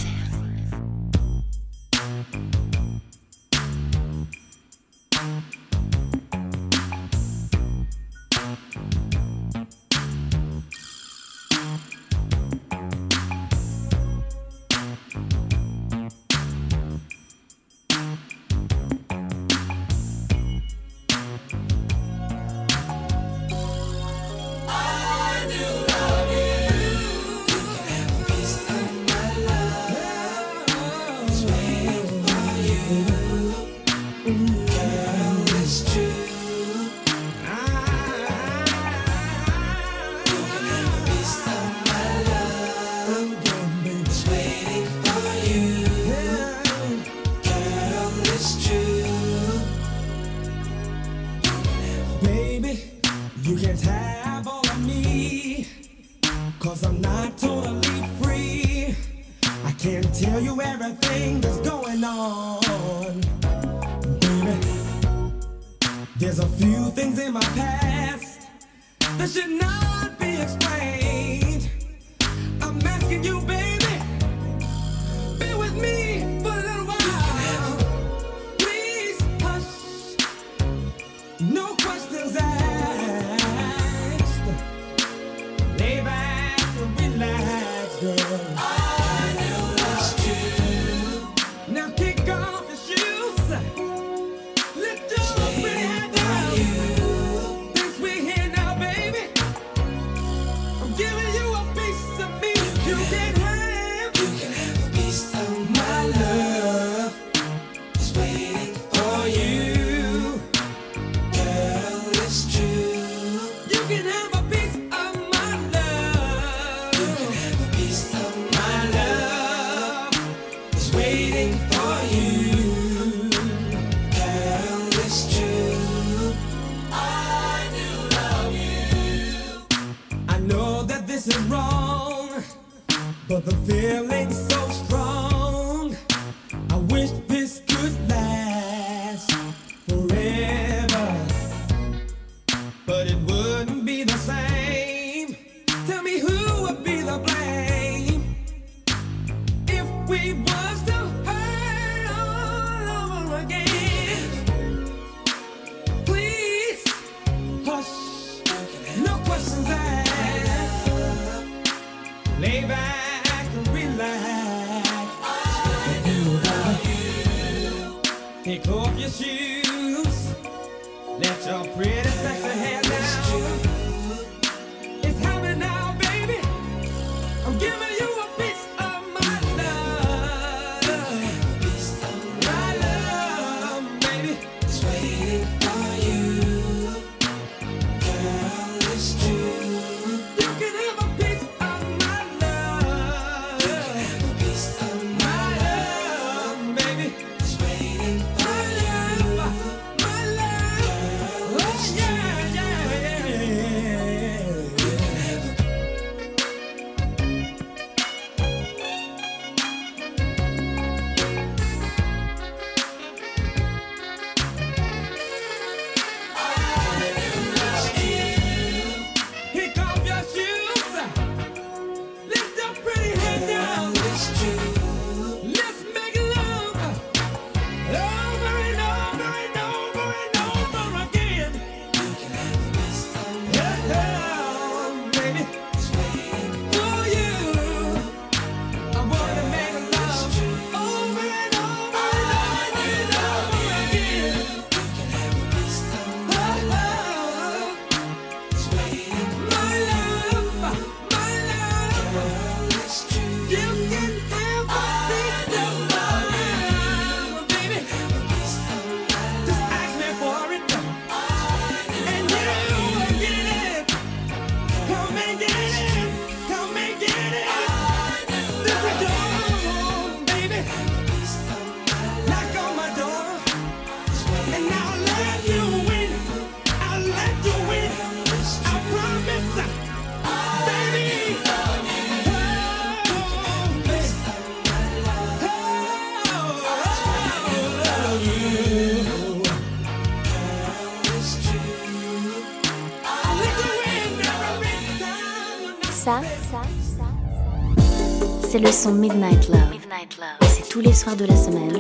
c'est le son Midnight Love. Midnight Love. C'est tous les soirs de la semaine,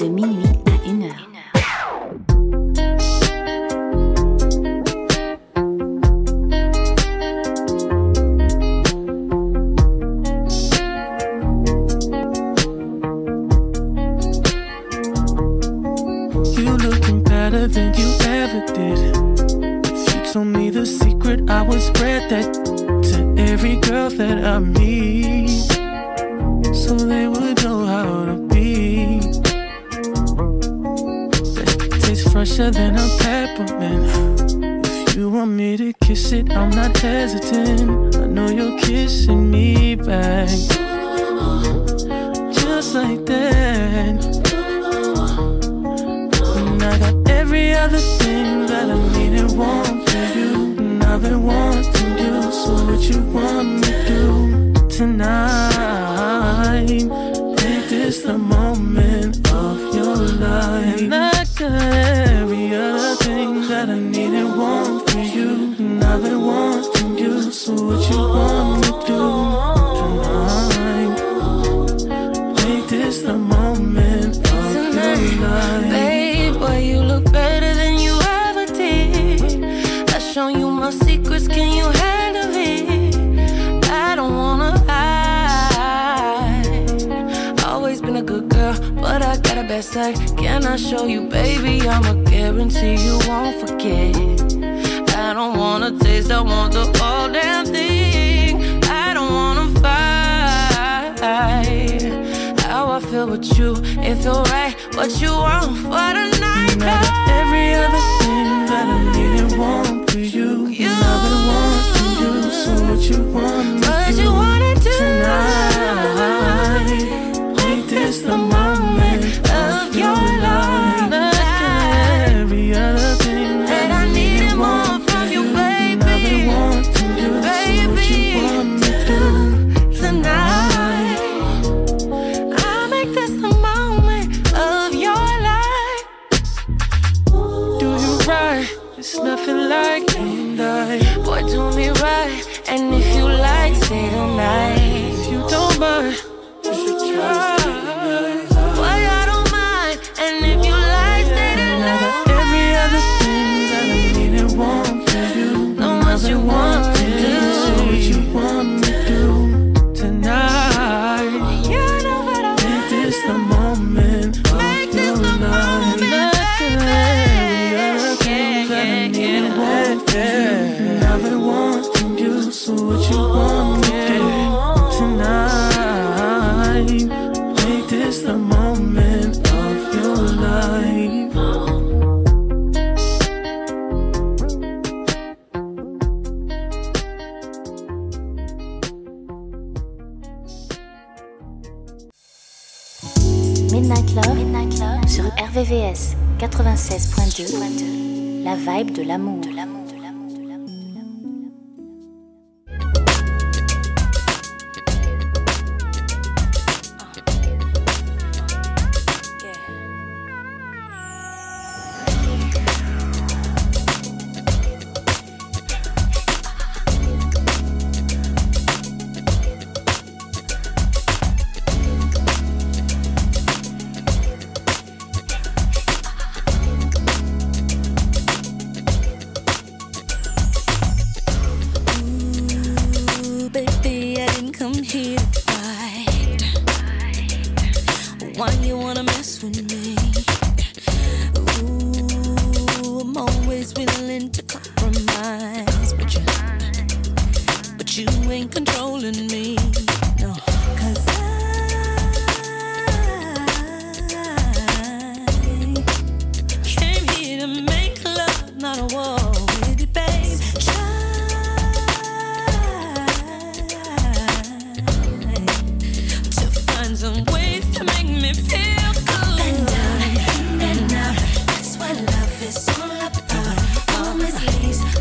de minuit à 1h. Than you ever did. If you told me the secret, I would spread that to every girl that I meet, so they would know how to be. That tastes fresher than a peppermint. If you want me to kiss it, I'm not hesitant. I know you're kissing me back, just like that. Other thing that I need and want from you, and I've been wanting you. So what you want me to do tonight? Make this the moment of your life. And I got every other thing that I need and want from you, and I've been wanting you. So what you want me to do tonight? Make this the moment of your life. Babe, boy, you look better. Show you my secrets, can you handle it? I don't wanna hide. Always been a good girl, but I got a bad side. Can I show you, baby? I'ma guarantee you won't forget. I don't wanna taste, I want the whole damn thing. I don't wanna fight. How I feel with you, it feel right. What you want for the night? Every other thing that I need and want. You I've been wanting you, so what you want me to do tonight? Make this the moment of your life. Like every other thing that I need and want from you, baby. I've been wanting you, so what you want me to do tonight? I make this the moment of your life. Ooh. Do you right? It's nothing like. Boy, do me right, and if you like, stay tonight. If you don't mind, you should try. Boy, I don't mind, and if you like, stay tonight. Every other thing that I need and want from you, know what you want to do, so what you want me to do tonight. You know what I want. Make this the moment of your life. And I've been wanting you, so what you want me to do tonight? Make this the moment of your life. Midnight Love, Midnight Love sur RVVS 96.2. La vibe de l'amour. De l'amour.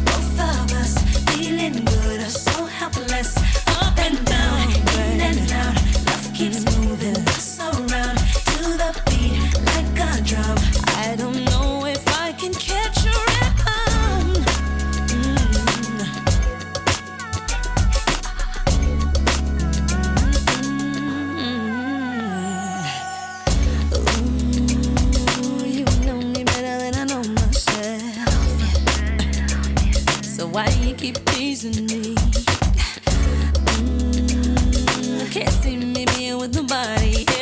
Both of us feeling good, are so helpless, up and down. reasoning. Can't see me being with nobody.